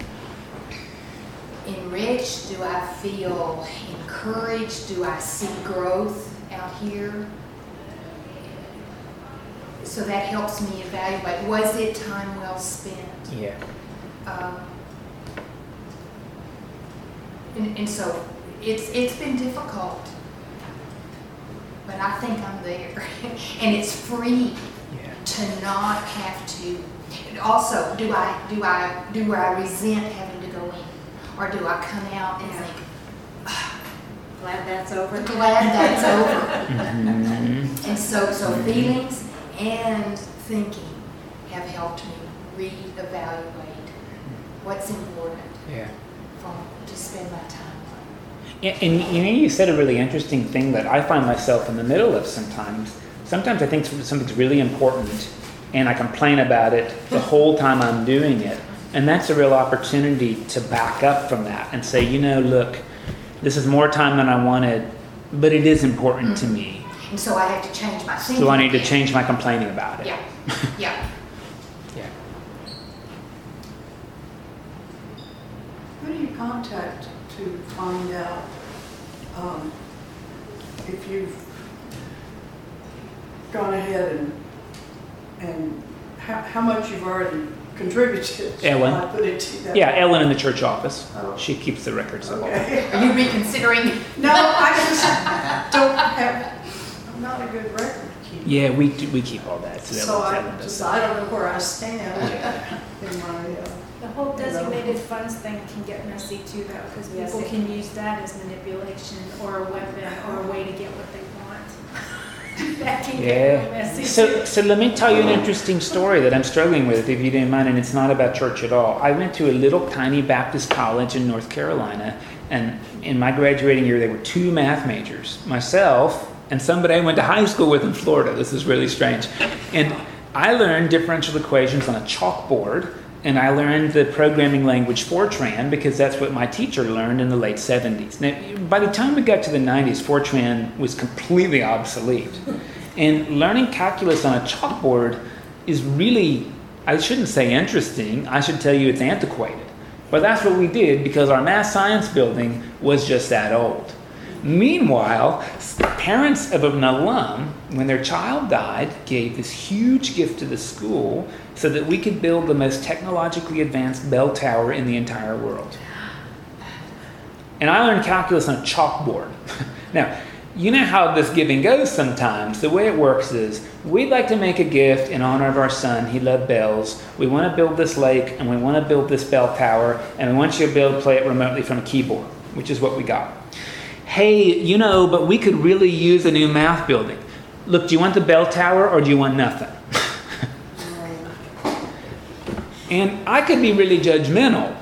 enriched? Do I feel encouraged? Do I see growth out here? So that helps me evaluate. Was it time well spent? Yeah. Um, and, and so it's it's been difficult, but I think I'm there, and it's free yeah. to not have to. And also, do I do I do I resent having to go in? Or do I come out and yeah. think, oh, glad that's over? Glad that's over. Mm-hmm. And so, so feelings and thinking have helped me reevaluate what's important yeah. for, to spend my time on. And you know, you said a really interesting thing that I find myself in the middle of sometimes. Sometimes I think something's really important and I complain about it the whole time I'm doing it. And that's a real opportunity to back up from that and say, you know, look, this is more time than I wanted, but it is important mm-hmm. to me. And so I have to change my thinking. So I need to change my complaining about it. Yeah, yeah. yeah. Who do you contact to find out um, if you've gone ahead and and how, how much you've already contributed? Ellen. I put it to that? Yeah, Ellen in the church office. Oh. She keeps the records of all that. Are you reconsidering? No, I just don't have, I'm not a good record keeper. Yeah, we do, we keep all that. So, so I, Ellen does that. I don't know where I stand yeah. in my... Uh, the whole designated funds thing can get messy too, though, because people yes, can use that as manipulation or a weapon or a way to get what they want. That can yeah. get really messy so, too. So let me tell you an interesting story that I'm struggling with, if you didn't mind, and it's not about church at all. I went to a little tiny Baptist college in North Carolina, and in my graduating year, there were two math majors, myself and somebody I went to high school with in Florida. This is really strange. And I learned differential equations on a chalkboard. And I learned the programming language Fortran because that's what my teacher learned in the late seventies. Now, by the time we got to the nineties, Fortran was completely obsolete. And learning calculus on a chalkboard is really, I shouldn't say interesting, I should tell you it's antiquated. But that's what we did because our math science building was just that old. Meanwhile, parents of an alum, when their child died, gave this huge gift to the school so that we could build the most technologically advanced bell tower in the entire world. And I learned calculus on a chalkboard. Now, you know how this giving goes sometimes. The way it works is, we'd like to make a gift in honor of our son. He loved bells. We want to build this lake, and we want to build this bell tower, and we want you to be able to play it remotely from a keyboard, which is what we got. Hey, you know, but we could really use a new math building. Look, do you want the bell tower or do you want nothing? And I could be really judgmental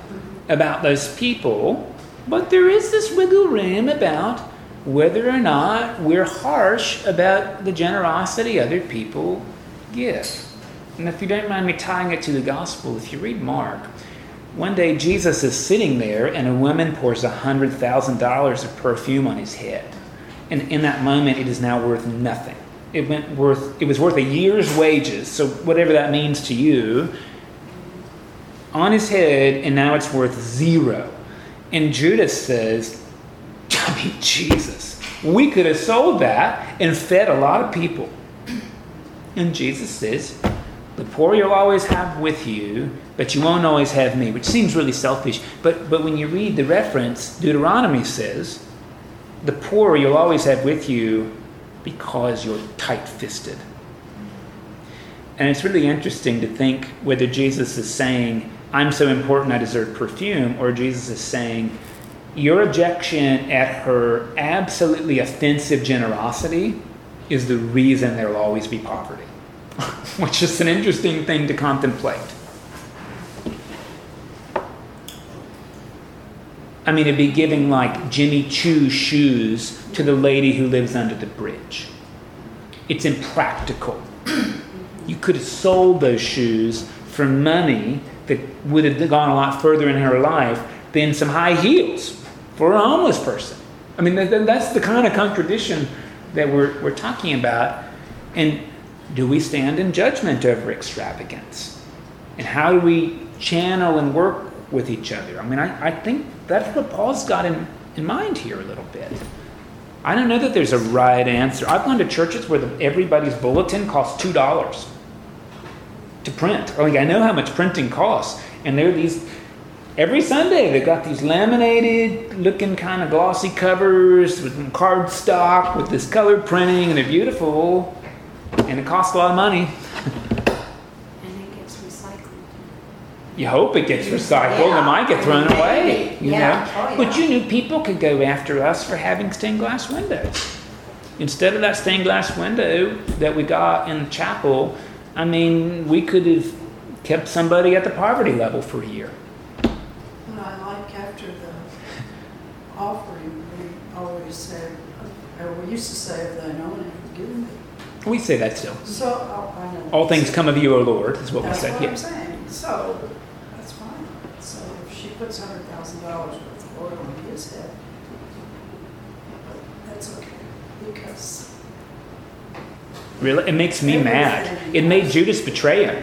about those people, but there is this wiggle room about whether or not we're harsh about the generosity other people give. And if you don't mind me tying it to the gospel, if you read Mark, one day Jesus is sitting there and a woman pours one hundred thousand dollars of perfume on his head. And in that moment, it is now worth nothing. It went worth. It was worth a year's wages, so whatever that means to you, on his head, and now it's worth zero. And Judas says, I mean, Jesus, we could have sold that and fed a lot of people. And Jesus says, the poor you'll always have with you, but you won't always have me, which seems really selfish. But but when you read the reference, Deuteronomy says, the poor you'll always have with you because you're tight-fisted. And it's really interesting to think whether Jesus is saying, I'm so important I deserve perfume, or Jesus is saying, your objection at her absolutely offensive generosity is the reason there will always be poverty. Which is an interesting thing to contemplate. I mean, it'd be giving like Jimmy Choo shoes to the lady who lives under the bridge. It's impractical. You could have sold those shoes for money that would have gone a lot further in her life than some high heels for a homeless person. I mean, that's the kind of contradiction that we're we're talking about. And do we stand in judgment over extravagance? And how do we channel and work with each other? I mean, I, I think that's what Paul's got in, in mind here a little bit. I don't know that there's a right answer. I've gone to churches where the, everybody's bulletin costs two dollars to print. Like, I know how much printing costs. And there are these, every Sunday they've got these laminated looking kind of glossy covers with cardstock with this color printing, and they're beautiful. And it costs a lot of money. And it gets recycled. You hope it gets recycled. Yeah. It might get thrown away. You yeah. know? Oh, yeah. But you knew people could go after us for having stained glass windows. Instead of that stained glass window that we got in the chapel, I mean, we could have kept somebody at the poverty level for a year. What I like after the all offering, we always say, or we used to say, if thine own have given me. We say that still. So, oh, I know. All things come of you, O Lord, is what that's we say. That's what yeah. I'm saying. So, that's fine. So, if she puts one hundred thousand dollars worth of oil on his head, that's okay. Because... Really? It makes me mad. It made Judas betray him.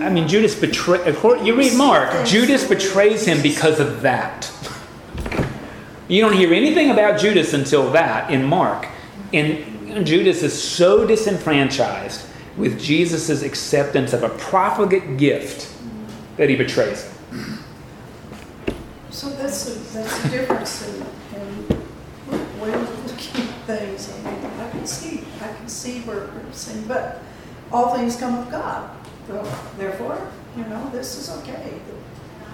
I mean, Judas betray. You read Mark. Judas betrays him because of that. You don't hear anything about Judas until that in Mark. And Judas is so disenfranchised with Jesus' acceptance of a profligate gift that he betrays him. So that's a, that's a difference in, in way of looking at things. I mean, I can see, I can see where we're saying, but all things come of God. Well, therefore, you know, this is okay.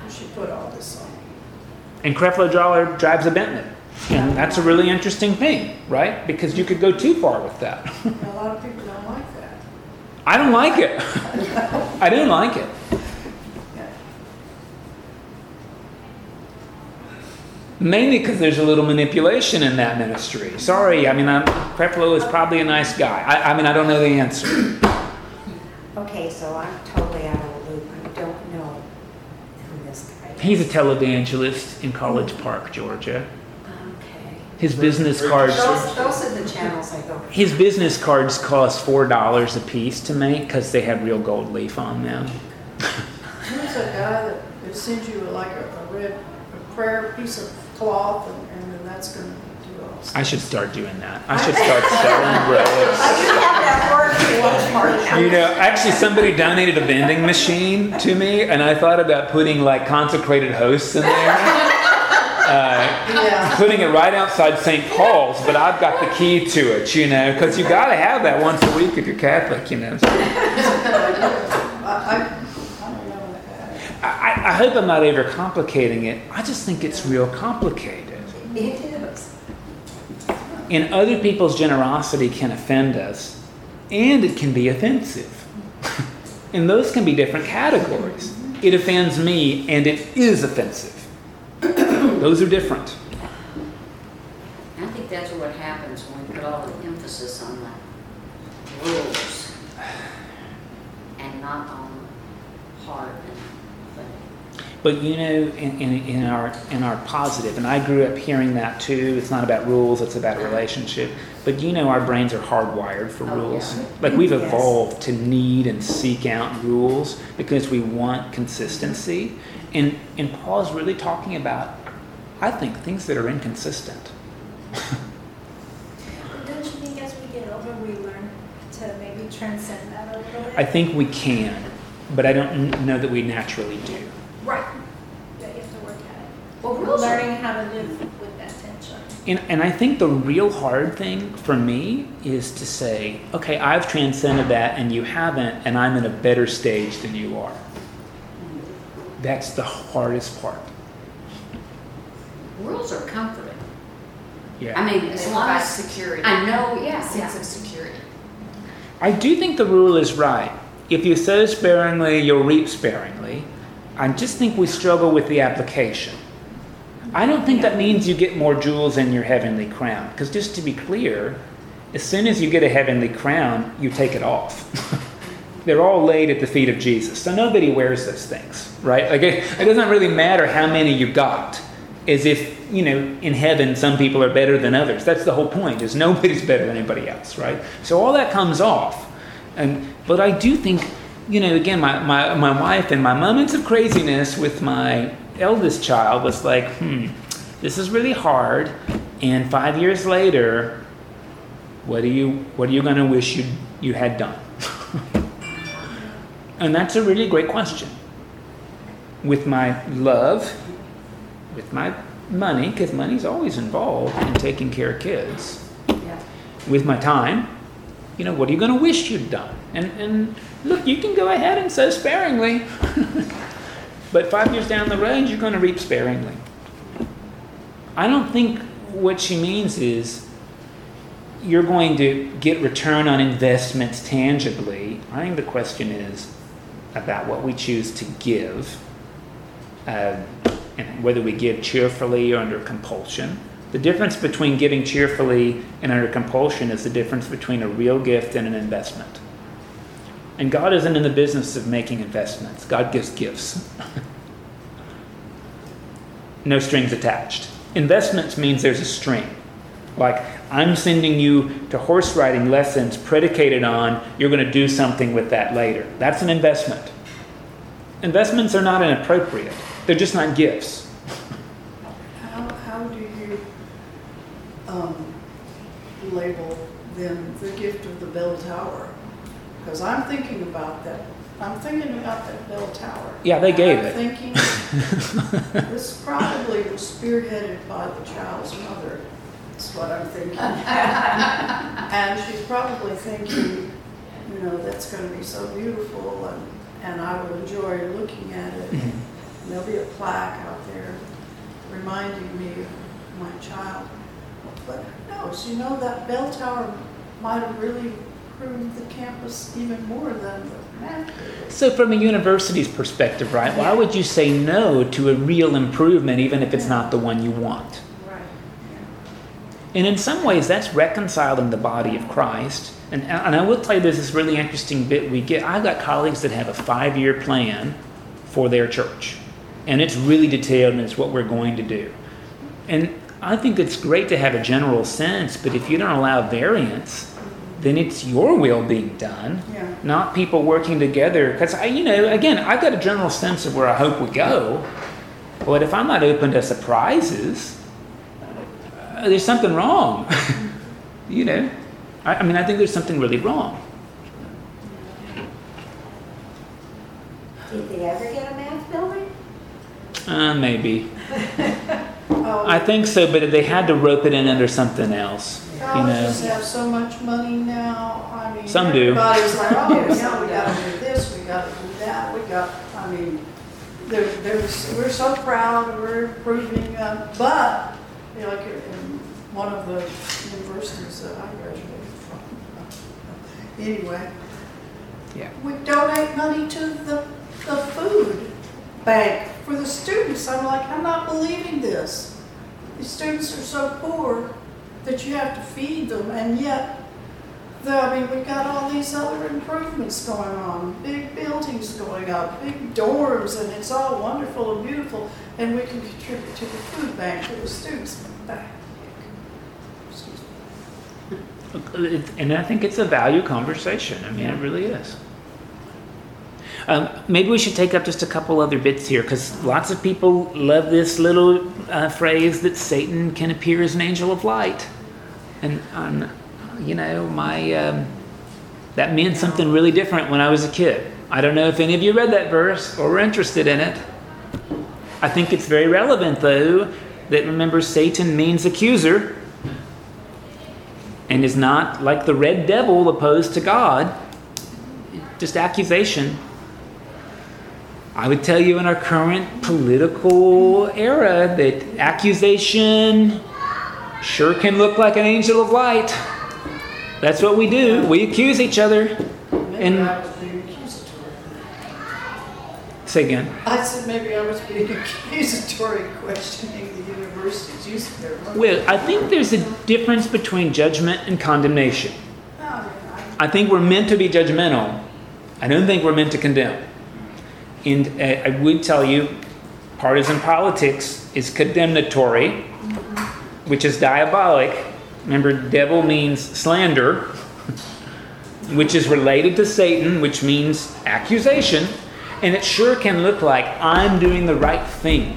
You should put all this on. And Creflo Dollar drives a Bentley. And that's a really interesting thing, right? Because you could go too far with that. A lot of people don't like that. I don't like it. I don't like it. Yeah. Mainly because there's a little manipulation in that ministry. Sorry, I mean, I'm, Creflo is probably a nice guy. I, I mean, I don't know the answer. Okay, so I'm totally out of the loop. I don't know who this guy is. He's a televangelist in College Park, Georgia. Okay. His business cards... Those, those are the channels I go to. His business cards cost four dollars a piece to make because they had real gold leaf on them. Who's a guy that sends you like a, a red a prayer piece of cloth and, and then that's going to... I should start doing that. I should start selling relics. I do have that word for lunch. You know, actually somebody donated a vending machine to me, and I thought about putting, like, consecrated hosts in there. Uh, yeah. Putting it right outside Saint Paul's, but I've got the key to it, you know, because you got to have that once a week if you're Catholic, you know. I, I hope I'm not overcomplicating it. I just think it's real complicated. It is. And other people's generosity can offend us, and it can be offensive. And those can be different categories. It offends me, and it is offensive. Those are different. I think that's what happens when we put all the emphasis on the rules and not on heart and faith. But you know, in, in, in our in our positive, and I grew up hearing that too. It's not about rules; it's about relationship. But you know, our brains are hardwired for oh, rules. Yeah. Like we've yes. evolved to need and seek out rules because we want consistency. And and Paul's really talking about, I think, things that are inconsistent. Don't you think as we get older, we learn to maybe transcend that a little bit? I think we can, but I don't know that we naturally do. Right. Yeah, you have to work at it. Well, we're learning how to live with that tension. And, and I think the real hard thing for me is to say, okay, I've transcended that and you haven't, and I'm in a better stage than you are. That's the hardest part. Rules are comforting. Yeah. I mean, as long as security. I know, yeah. Sense of security. I do think the rule is right. If you sow sparingly, you'll reap sparingly. I just think we struggle with the application. I don't think that means you get more jewels in your heavenly crown. Because just to be clear, as soon as you get a heavenly crown, you take it off. They're all laid at the feet of Jesus. So nobody wears those things, right? Like it, it doesn't really matter how many you got. As if, you know, in heaven some people are better than others. That's the whole point, is nobody's better than anybody else, right? So all that comes off. And but I do think... You know, again, my, my, my wife in my moments of craziness with my eldest child was like, hmm, this is really hard. And five years later, what are you what are you going to wish you you had done? And that's a really great question. With my love, with my money, because money's always involved in taking care of kids. Yeah. With my time, you know, what are you going to wish you'd done? And and... Look, you can go ahead and sow sparingly. But five years down the road, you're going to reap sparingly. I don't think what she means is you're going to get return on investments tangibly. I think the question is about what we choose to give. Uh, and whether we give cheerfully or under compulsion. The difference between giving cheerfully and under compulsion is the difference between a real gift and an investment. And God isn't in the business of making investments. God gives gifts. No strings attached. Investments means there's a string. Like, I'm sending you to horse riding lessons predicated on you're going to do something with that later. That's an investment. Investments are not inappropriate. They're just not gifts. How, how do you um, label then the gift of the bell tower? Because I'm thinking about that. I'm thinking about that bell tower. Yeah, they gave I'm it. I'm thinking this probably was spearheaded by the child's mother. That's what I'm thinking. And she's probably thinking, you know, that's going to be so beautiful, and, and I will enjoy looking at it. And there'll be a plaque out there reminding me of my child. But who knows? You know, that bell tower might have really improved the campus even more than the So from a university's perspective, right, why would you say no to a real improvement even if it's not the one you want? Right. And in some ways, that's reconciling the body of Christ. And, and I will tell you, there's this really interesting bit we get. I've got colleagues that have a five-year plan for their church. And it's really detailed, and it's what we're going to do. And I think it's great to have a general sense, but if you don't allow variance, then it's your will being done, yeah. Not people working together. Because, you know, again, I've got a general sense of where I hope we go. But if I'm not open to surprises, uh, there's something wrong. you know, I, I mean, I think there's something really wrong. Did they ever get a math building? Uh, maybe. oh. I think so, but they had to rope it in under something else. Colleges you know. have so much money now. I mean, some do. Everybody's like, oh, yeah, we got to do this, we got to do that, we got. I mean, there, there's, we're so proud, we're improving. Uh, but you know, like in one of the universities that I graduated from. Anyway, yeah, we donate money to the the food bank for the students. I'm like, I'm not believing this. The students are so poor that you have to feed them, and yet, the, I mean, we've got all these other improvements going on, big buildings going up, big dorms, and it's all wonderful and beautiful, and we can contribute to the food bank for the students. Excuse me. And I think it's a value conversation. I mean, yeah. It really is. Um, maybe we should take up just a couple other bits here, because lots of people love this little uh, phrase that Satan can appear as an angel of light. And, um, you know, my um, that meant something really different when I was a kid. I don't know if any of you read that verse or were interested in it. I think it's very relevant, though, that remember Satan means accuser and is not like the red devil opposed to God. Just accusation. I would tell you in our current political era that accusation sure can look like an angel of light. That's what we do. We accuse each other. And say again. I said maybe I was being accusatory, questioning the university's use of their money. Well, I think there's a difference between judgment and condemnation. I think we're meant to be judgmental. I don't think we're meant to condemn. And uh, I would tell you, partisan politics is condemnatory, mm-hmm. which is diabolic. Remember, devil means slander, which is related to Satan, which means accusation. And it sure can look like I'm doing the right thing.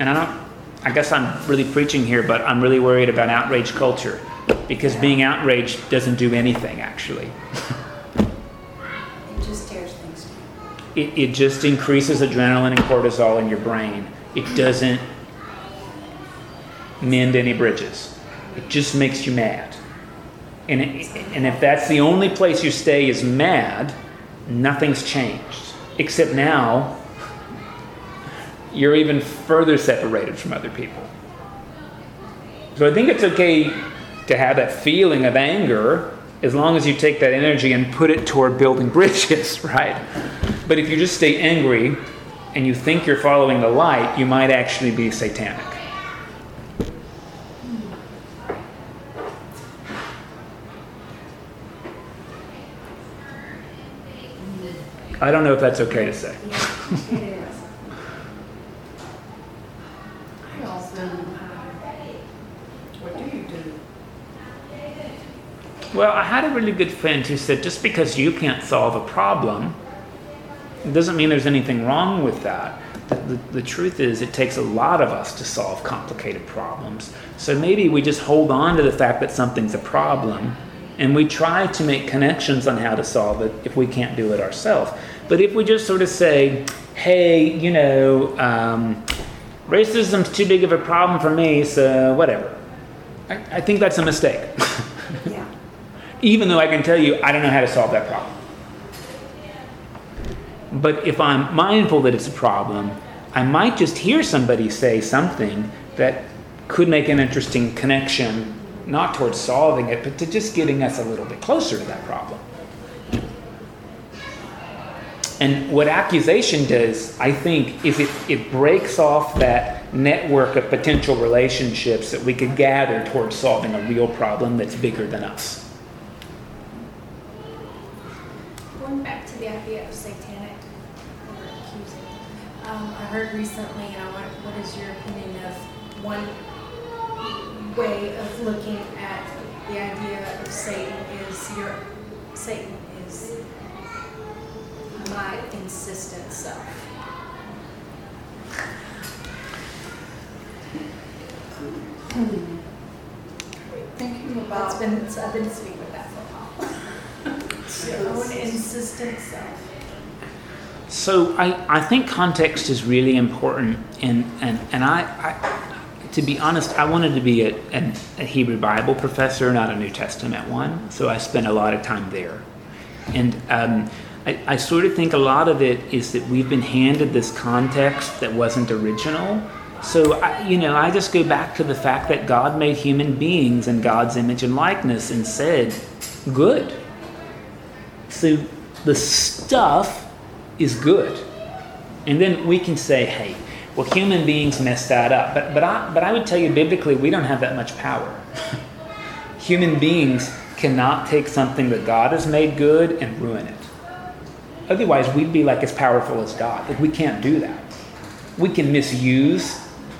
And I don't, I guess I'm really preaching here, but I'm really worried about outrage culture, because being outraged doesn't do anything, actually. It, it just increases adrenaline and cortisol in your brain. It doesn't mend any bridges. It just makes you mad. And, it, and if that's the only place you stay is mad, nothing's changed. Except now, you're even further separated from other people. So I think it's okay to have that feeling of anger, as long as you take that energy and put it toward building bridges, right? But if you just stay angry, and you think you're following the light, you might actually be satanic. I don't know if that's okay to say. I also, what do you do? Well, I had a really good friend who said, just because you can't solve a problem, it doesn't mean there's anything wrong with that. The, the, the truth is, it takes a lot of us to solve complicated problems. So maybe we just hold on to the fact that something's a problem, and we try to make connections on how to solve it if we can't do it ourselves. But if we just sort of say, hey, you know, um, racism's too big of a problem for me, so whatever. I, I think that's a mistake. Yeah. Even though I can tell you, I don't know how to solve that problem. But if I'm mindful that it's a problem, I might just hear somebody say something that could make an interesting connection, not towards solving it, but to just getting us a little bit closer to that problem. And what accusation does, I think, is it, it breaks off that network of potential relationships that we could gather towards solving a real problem that's bigger than us. Going back to the idea of satanic or accusing, um, I heard recently, and I want, what is your opinion of one way of looking at the idea of Satan is your Satan is my insistent self. Thinking about it's been, so I've been speaking with that for a while. So insistent self. So I, I think context is really important, and and and I. I To be honest, I wanted to be a, a, a Hebrew Bible professor, not a New Testament one, so I spent a lot of time there. And um, I, I sort of think a lot of it is that we've been handed this context that wasn't original. So, I, you know, I just go back to the fact that God made human beings in God's image and likeness and said, good. So the stuff is good. And then we can say, hey, well, human beings mess that up. But but I but I would tell you biblically, we don't have that much power. Human beings cannot take something that God has made good and ruin it. Otherwise, we'd be like as powerful as God. Like, we can't do that. We can misuse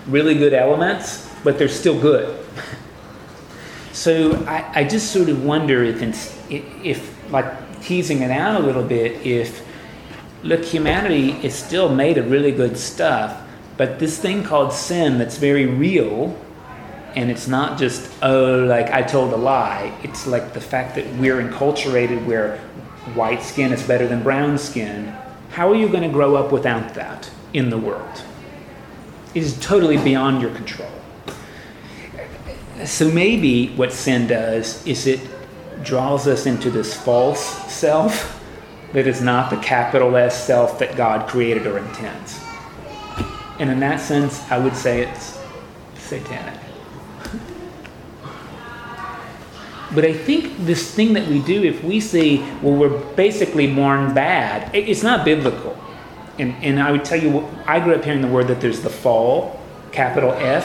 really good elements, but they're still good. So I, I just sort of wonder if, if like teasing it out a little bit, if, look, humanity is still made of really good stuff, but this thing called sin that's very real, and it's not just, oh, like I told a lie. It's like the fact that we're enculturated where white skin is better than brown skin. How are you going to grow up without that in the world? It is totally beyond your control. So maybe what sin does is it draws us into this false self that is not the capital S self that God created or intends. And in that sense, I would say it's satanic. But I think this thing that we do, if we say, well, we're basically born bad, it's not biblical. And and I would tell you, I grew up hearing the word that there's the fall, capital F,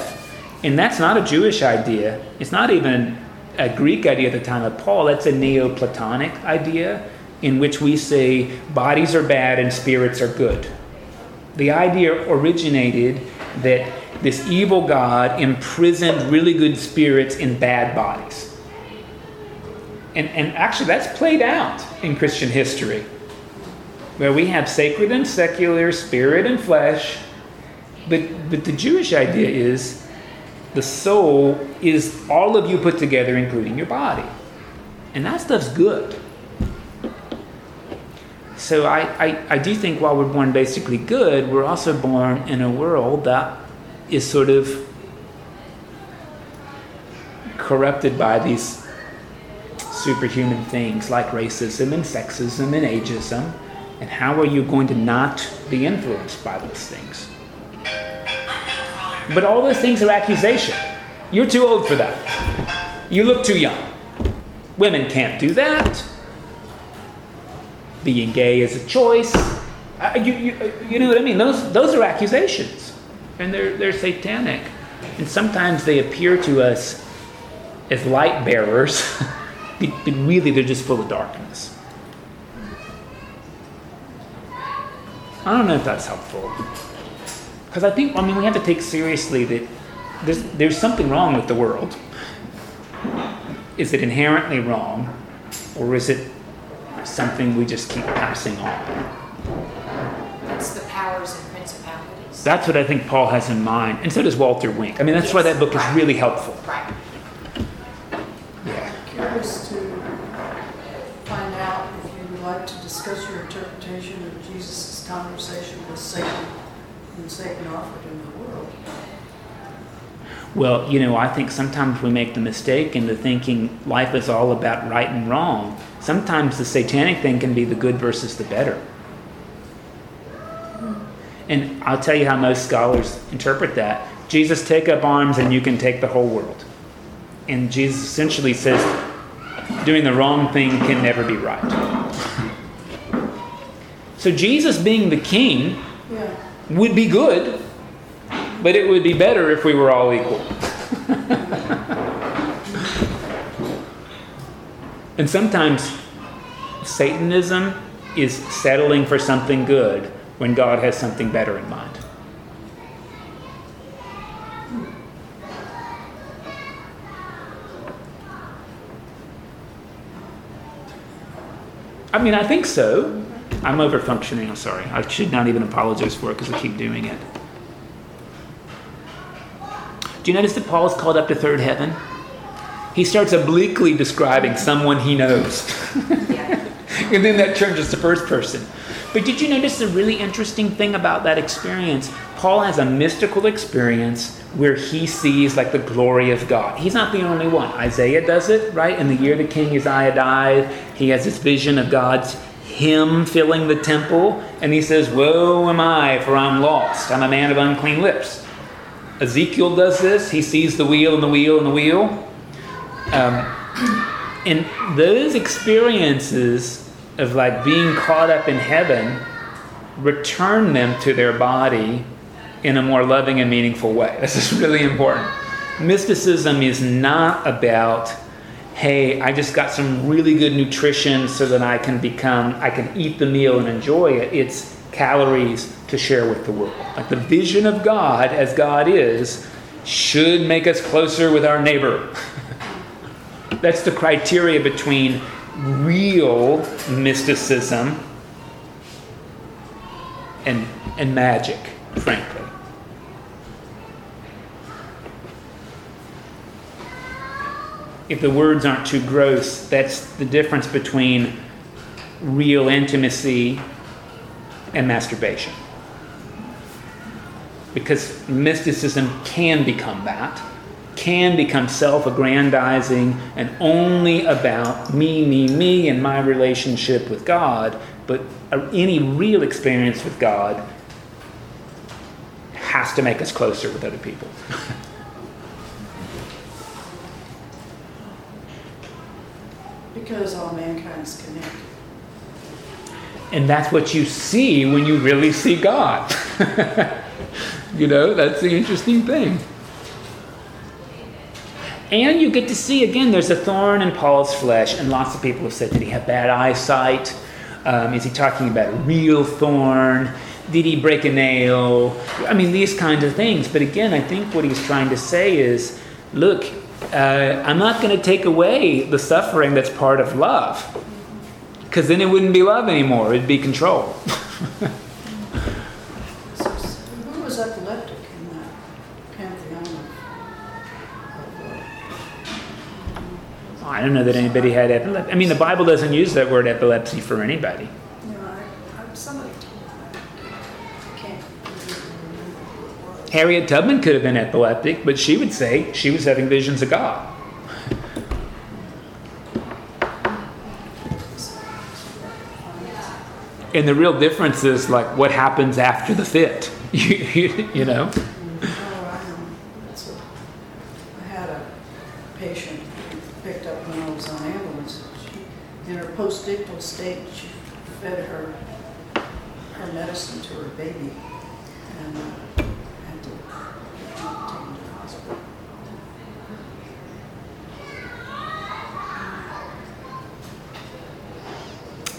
and that's not a Jewish idea. It's not even a Greek idea at the time of Paul. That's a Neoplatonic idea in which we say bodies are bad and spirits are good. The idea originated that this evil God imprisoned really good spirits in bad bodies. And and actually that's played out in Christian history, where we have sacred and secular, spirit and flesh. But but the Jewish idea is the soul is all of you put together, including your body. And that stuff's good. So I, I, I do think while we're born basically good, we're also born in a world that is sort of corrupted by these superhuman things like racism and sexism and ageism. And how are you going to not be influenced by those things? But all those things are accusation. You're too old for that. You look too young. Women can't do that. Being gay is a choice. I, you, you, you know what I mean? Those those are accusations, and they're they're satanic, and sometimes they appear to us as light bearers, but really they're just full of darkness. I don't know if that's helpful, because I think I mean we have to take seriously that there's there's something wrong with the world. Is it inherently wrong, or is it something we just keep passing on? That's the powers and principalities. That's what I think Paul has in mind, and so does Walter Wink. I mean, that's yes. why that book is really helpful. Right. Yeah. I'm curious to find out if you would like to discuss your interpretation of Jesus' conversation with Satan when Satan offered him the world. Well, you know, I think sometimes we make the mistake into thinking life is all about right and wrong. Sometimes the satanic thing can be the good versus the better. And I'll tell you how most scholars interpret that. Jesus, take up arms and you can take the whole world. And Jesus essentially says, doing the wrong thing can never be right. So Jesus being the king yeah. would be good, but it would be better if we were all equal. And sometimes Satanism is settling for something good when God has something better in mind. I mean, I think so. I'm over-functioning, I'm sorry. I should not even apologize for it because I keep doing it. Do you notice that Paul is called up to third heaven? He starts obliquely describing someone he knows. And then that changes to first person. But did you notice the really interesting thing about that experience? Paul has a mystical experience where he sees like the glory of God. He's not the only one. Isaiah does it, right? In the year the king Uzziah died, he has this vision of God's hymn filling the temple. And he says, woe am I, for I'm lost. I'm a man of unclean lips. Ezekiel does this. He sees the wheel and the wheel and the wheel. Um, and those experiences of like being caught up in heaven return them to their body in a more loving and meaningful way. This is really important. Mysticism is not about, hey, I just got some really good nutrition so that I can become, I can eat the meal and enjoy it. It's calories to share with the world. Like the vision of God as God is should make us closer with our neighbor. That's the criteria between real mysticism and and magic, frankly. If the words aren't too gross, that's the difference between real intimacy and masturbation. Because mysticism can become that, can become self-aggrandizing and only about me, me, me and my relationship with God. But any real experience with God has to make us closer with other people. Because all mankind is connected. And that's what you see when you really see God. You know, that's the interesting thing. And you get to see, again, there's a thorn in Paul's flesh, and lots of people have said, did he have bad eyesight? Um, is he talking about a real thorn? Did he break a nail? I mean, these kinds of things. But again, I think what he's trying to say is, look, uh, I'm not going to take away the suffering that's part of love, because then it wouldn't be love anymore. It'd be control. Who was epileptic in that pantheon? I don't know that anybody had epilepsy. I mean, the Bible doesn't use that word epilepsy for anybody. No, I, I, somebody told me. I can't remember what it was. Harriet Tubman could have been epileptic, but she would say she was having visions of God. And the real difference is like what happens after the fit, you, you, you know? Oh, I, that's what, I had a patient picked up when I was on ambulance. She, in her post-dictal state, she fed her, her her medicine to her baby, and uh, had to uh, take him to the hospital.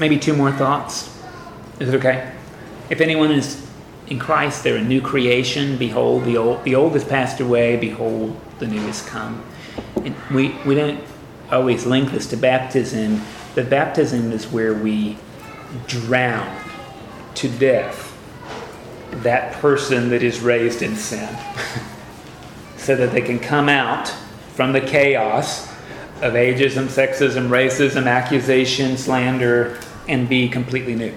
Maybe two more thoughts. Is it okay? If anyone is in Christ, they're a new creation. Behold, the old the old has passed away. Behold, the new has come. And we, we don't always link this to baptism, but baptism is where we drown to death that person that is raised in sin so that they can come out from the chaos of ageism, sexism, racism, accusation, slander, and be completely new.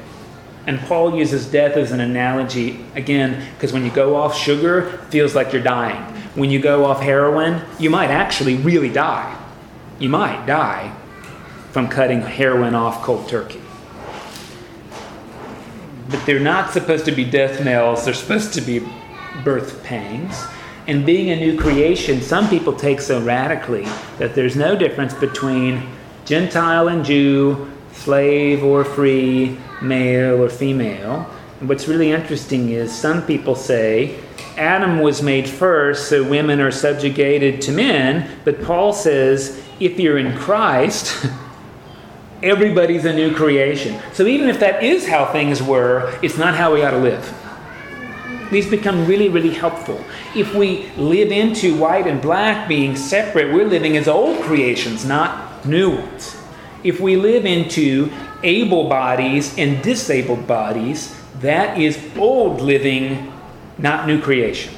And Paul uses death as an analogy, again, because when you go off sugar, it feels like you're dying. When you go off heroin, you might actually really die. You might die from cutting heroin off cold turkey. But they're not supposed to be death knells. They're supposed to be birth pangs. And being a new creation, some people take so radically that there's no difference between Gentile and Jew, slave or free, male or female. And what's really interesting is some people say Adam was made first, so women are subjugated to men. But Paul says, if you're in Christ, everybody's a new creation. So even if that is how things were, it's not how we ought to live. These become really, really helpful. If we live into white and black being separate, we're living as old creations, not new ones. If we live into able bodies and disabled bodies, that is old living, not new creation.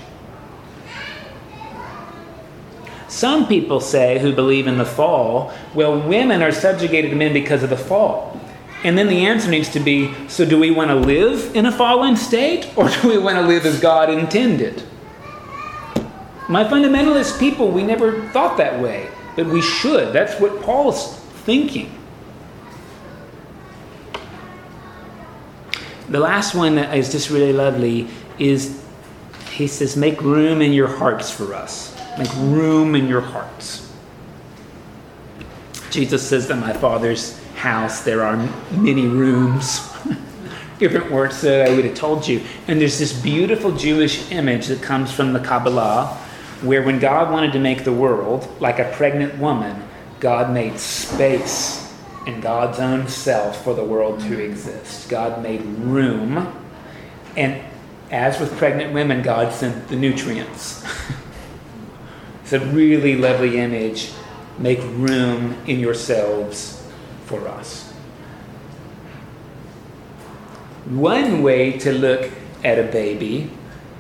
Some people say, who believe in the fall, well, women are subjugated to men because of the fall. And then the answer needs to be, so do we want to live in a fallen state, or do we want to live as God intended? My fundamentalist people, we never thought that way, but we should. That's what Paul's thinking. The last one that is just really lovely is, he says, make room in your hearts for us. Make room in your hearts. Jesus says that my Father's house, there are many rooms. If it weren't so, I would have told you. And there's this beautiful Jewish image that comes from the Kabbalah, where when God wanted to make the world, like a pregnant woman, God made space in God's own self for the world to exist. God made room. And as with pregnant women, God sent the nutrients. It's a really lovely image. Make room in yourselves for us. One way to look at a baby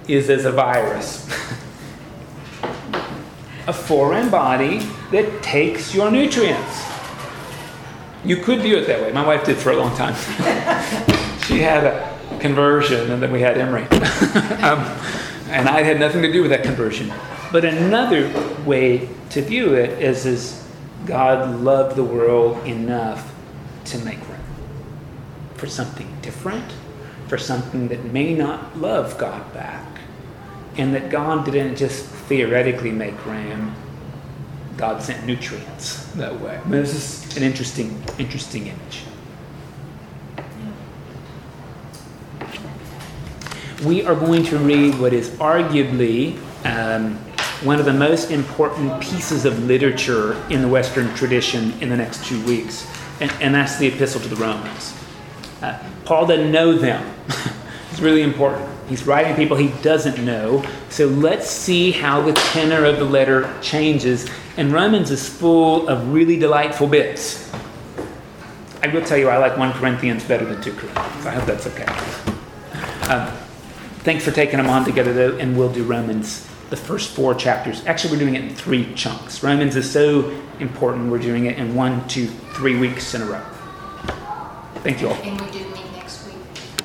is as a virus. A foreign body that takes your nutrients. You could view it that way. My wife did for a long time. She had a conversion, and then we had Emory. um, and I had nothing to do with that conversion. But another way to view it is, is God loved the world enough to make room for something different, for something that may not love God back. And that God didn't just theoretically make room. God sent nutrients that way. I mean, this is an interesting, interesting image. We are going to read what is arguably um, one of the most important pieces of literature in the Western tradition in the next two weeks, and, and that's the Epistle to the Romans. Uh, Paul doesn't know them. It's really important. He's writing people he doesn't know, so let's see how the tenor of the letter changes. And Romans is full of really delightful bits. I will tell you I like First Corinthians better than Second Corinthians. I hope that's okay. Um, thanks for taking them on together, though, and we'll do Romans, the first four chapters. Actually, we're doing it in three chunks. Romans is so important, we're doing it in one, two, three weeks in a row. Thank you all. And we do meet next week.